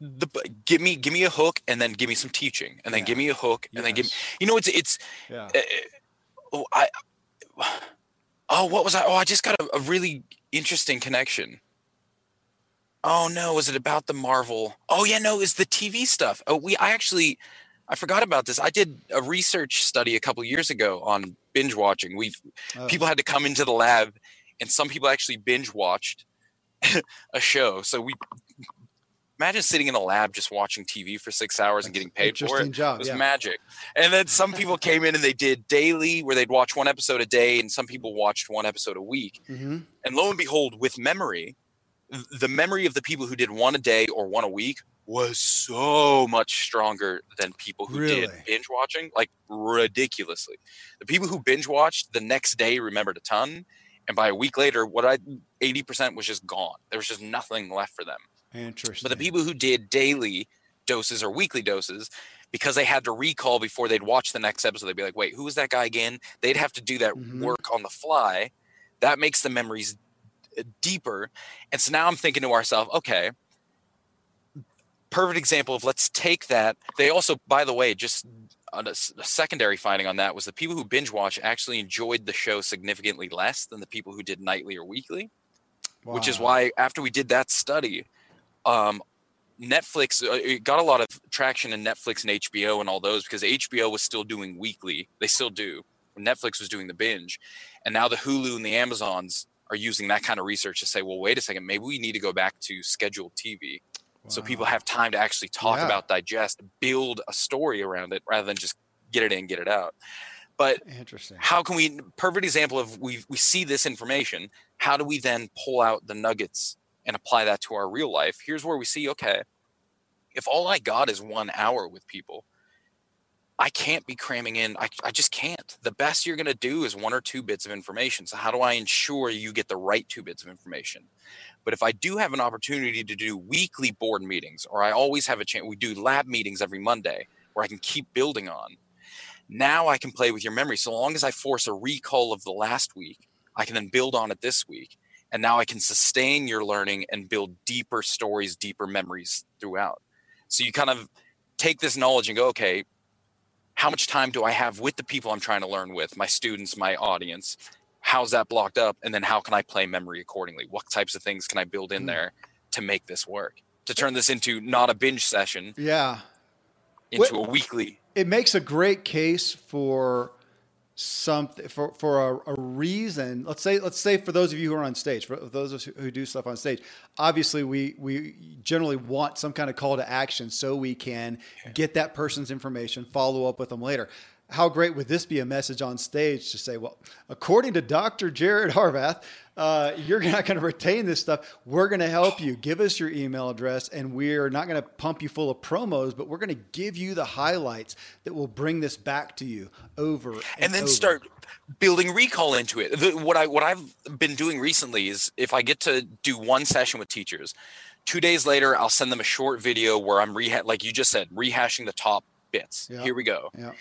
give me a hook, and then give me some teaching, and then give me a hook, and then give me, I just got a really interesting connection. Oh no. Was it about the Marvel? Oh yeah. No, it's the TV stuff. Oh, I forgot about this. I did a research study a couple years ago on binge watching. People had to come into the lab, and some people actually binge watched a show. So we imagine sitting in a lab just watching TV for 6 hours and getting paid for it. Job, it was magic. And then some people came in and they did daily, where they'd watch one episode a day, and some people watched one episode a week. Mm-hmm. And lo and behold, with memory, the memory of the people who did one a day or one a week was so much stronger than people who did binge watching, like ridiculously. The people who binge watched the next day remembered a ton. And by a week later, 80% was just gone. There was just nothing left for them. Interesting. But the people who did daily doses or weekly doses, because they had to recall before they'd watch the next episode, they'd be like, wait, who was that guy again? They'd have to do that work on the fly. That makes the memories deeper. And so now I'm thinking to ourselves, okay, perfect example of let's take that. They also, by the way, just a secondary finding on that was the people who binge watch actually enjoyed the show significantly less than the people who did nightly or weekly, which is why after we did that study, Netflix it got a lot of traction in Netflix and HBO and all those, because HBO was still doing weekly. They still do. Netflix was doing the binge. And now the Hulu and the Amazons are using that kind of research to say, well, wait a second, maybe we need to go back to scheduled TV. So people have time to actually talk about, digest, build a story around it, rather than just get it in, get it out. But interesting. How can we – perfect example of we see this information. How do we then pull out the nuggets and apply that to our real life? Here's where we see, okay, if all I got is 1 hour with people, I can't be cramming in. I just can't. The best you're going to do is one or two bits of information. So how do I ensure you get the right two bits of information? But if I do have an opportunity to do weekly board meetings, or I always have a chance, we do lab meetings every Monday where I can keep building on. Now I can play with your memory. So long as I force a recall of the last week, I can then build on it this week. And now I can sustain your learning and build deeper stories, deeper memories throughout. So you kind of take this knowledge and go, okay, how much time do I have with the people I'm trying to learn with, my students, my audience? How's that blocked up? And then how can I play memory accordingly? What types of things can I build in there to make this work, to turn this into not a binge session, into a weekly? It makes a great case for something, for a reason. Let's say for those of you who are on stage, for those of us who do stuff on stage, obviously we generally want some kind of call to action so we can get that person's information, follow up with them later. How great would this be, a message on stage to say, well, according to Dr. Jared Horvath, you're not going to retain this stuff. We're going to help you. Give us your email address, and we're not going to pump you full of promos, but we're going to give you the highlights that will bring this back to you over and then over. Start building recall into it. What I've been doing recently is, if I get to do one session with teachers, 2 days later, I'll send them a short video where I'm like you just said, rehashing the top bits. Yep. Here we go. Yep.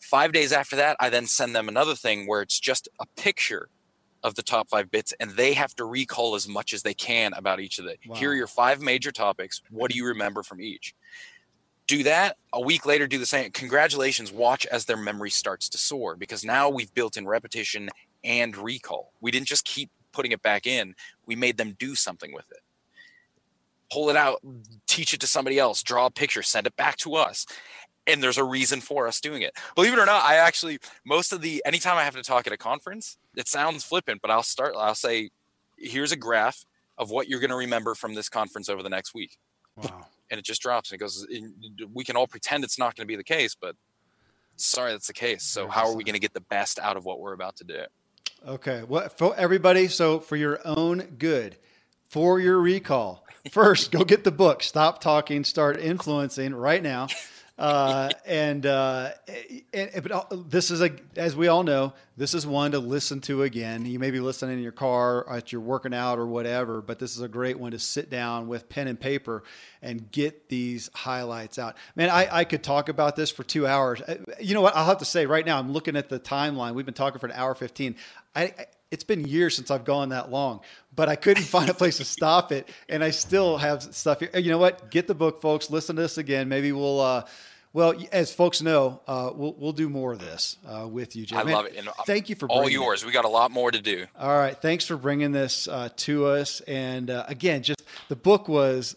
5 days after that, I then send them another thing where it's just a picture of the top five bits, and they have to recall as much as they can about each of it. Wow. Here are your five major topics. What do you remember from each? Do that. A week later, do the same. Congratulations. Watch as their memory starts to soar, because now we've built in repetition and recall. We didn't just keep putting it back in. We made them do something with it. Pull it out, teach it to somebody else, draw a picture, send it back to us. And there's a reason for us doing it. Believe it or not, I actually, anytime I have to talk at a conference, it sounds flippant, but I'll say, here's a graph of what you're going to remember from this conference over the next week. Wow. And it just drops, and it goes, we can all pretend it's not going to be the case, but sorry, that's the case. So how are we going to get the best out of what we're about to do? Okay. Well, for everybody, so for your own good, for your recall, first, go get the book, Stop Talking, Start Influencing, right now. But this is as we all know, this is one to listen to again. You may be listening in your car, or you're working out or whatever, but this is a great one to sit down with pen and paper and get these highlights out. Man, I could talk about this for 2 hours. You know what? I'll have to say right now, I'm looking at the timeline. We've been talking for an hour 15. It's been years since I've gone that long, but I couldn't find a place to stop it. And I still have stuff here. You know what? Get the book, folks. Listen to this again. Maybe we'll, well, as folks know, we'll do more of this with you, Jim. I love it. And thank you for all yours. We got a lot more to do. All right. Thanks for bringing this to us. And again, just the book was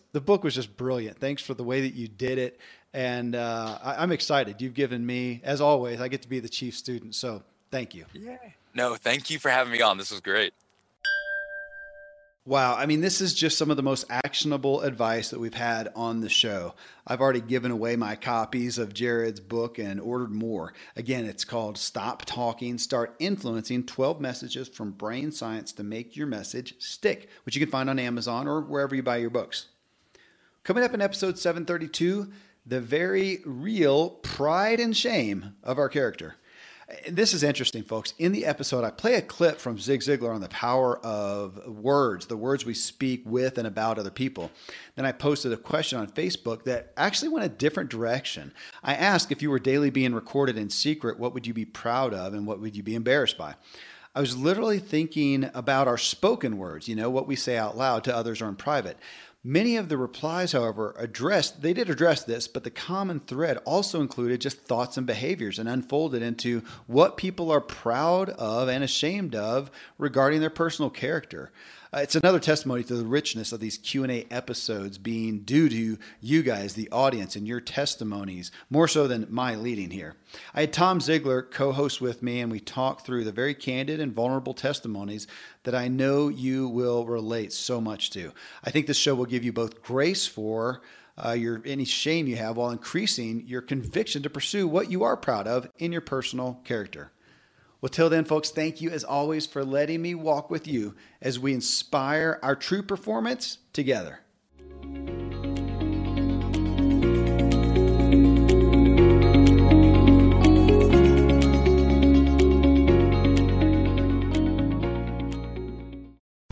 just brilliant. Thanks for the way that you did it. And I'm excited. You've given me, as always, I get to be the chief student. So thank you. Yeah. No, thank you for having me on. This was great. Wow. I mean, this is just some of the most actionable advice that we've had on the show. I've already given away my copies of Jared's book and ordered more. Again, it's called Stop Talking, Start Influencing, 12 Messages from Brain Science to Make Your Message Stick, which you can find on Amazon or wherever you buy your books. Coming up in episode 732, the very real pride and shame of our character. This is interesting, folks. In the episode, I play a clip from Zig Ziglar on the power of words, the words we speak with and about other people. Then I posted a question on Facebook that actually went a different direction. I asked, if you were daily being recorded in secret, what would you be proud of and what would you be embarrassed by? I was literally thinking about our spoken words, you know, what we say out loud to others or in private. Many of the replies, however, addressed this, but the common thread also included just thoughts and behaviors and unfolded into what people are proud of and ashamed of regarding their personal character. It's another testimony to the richness of these Q&A episodes being due to you guys, the audience, and your testimonies, more so than my leading here. I had Tom Ziglar co-host with me, and we talked through the very candid and vulnerable testimonies that I know you will relate so much to. I think this show will give you both grace for any shame you have, while increasing your conviction to pursue what you are proud of in your personal character. Well, till then, folks, thank you as always for letting me walk with you as we inspire our true performance together.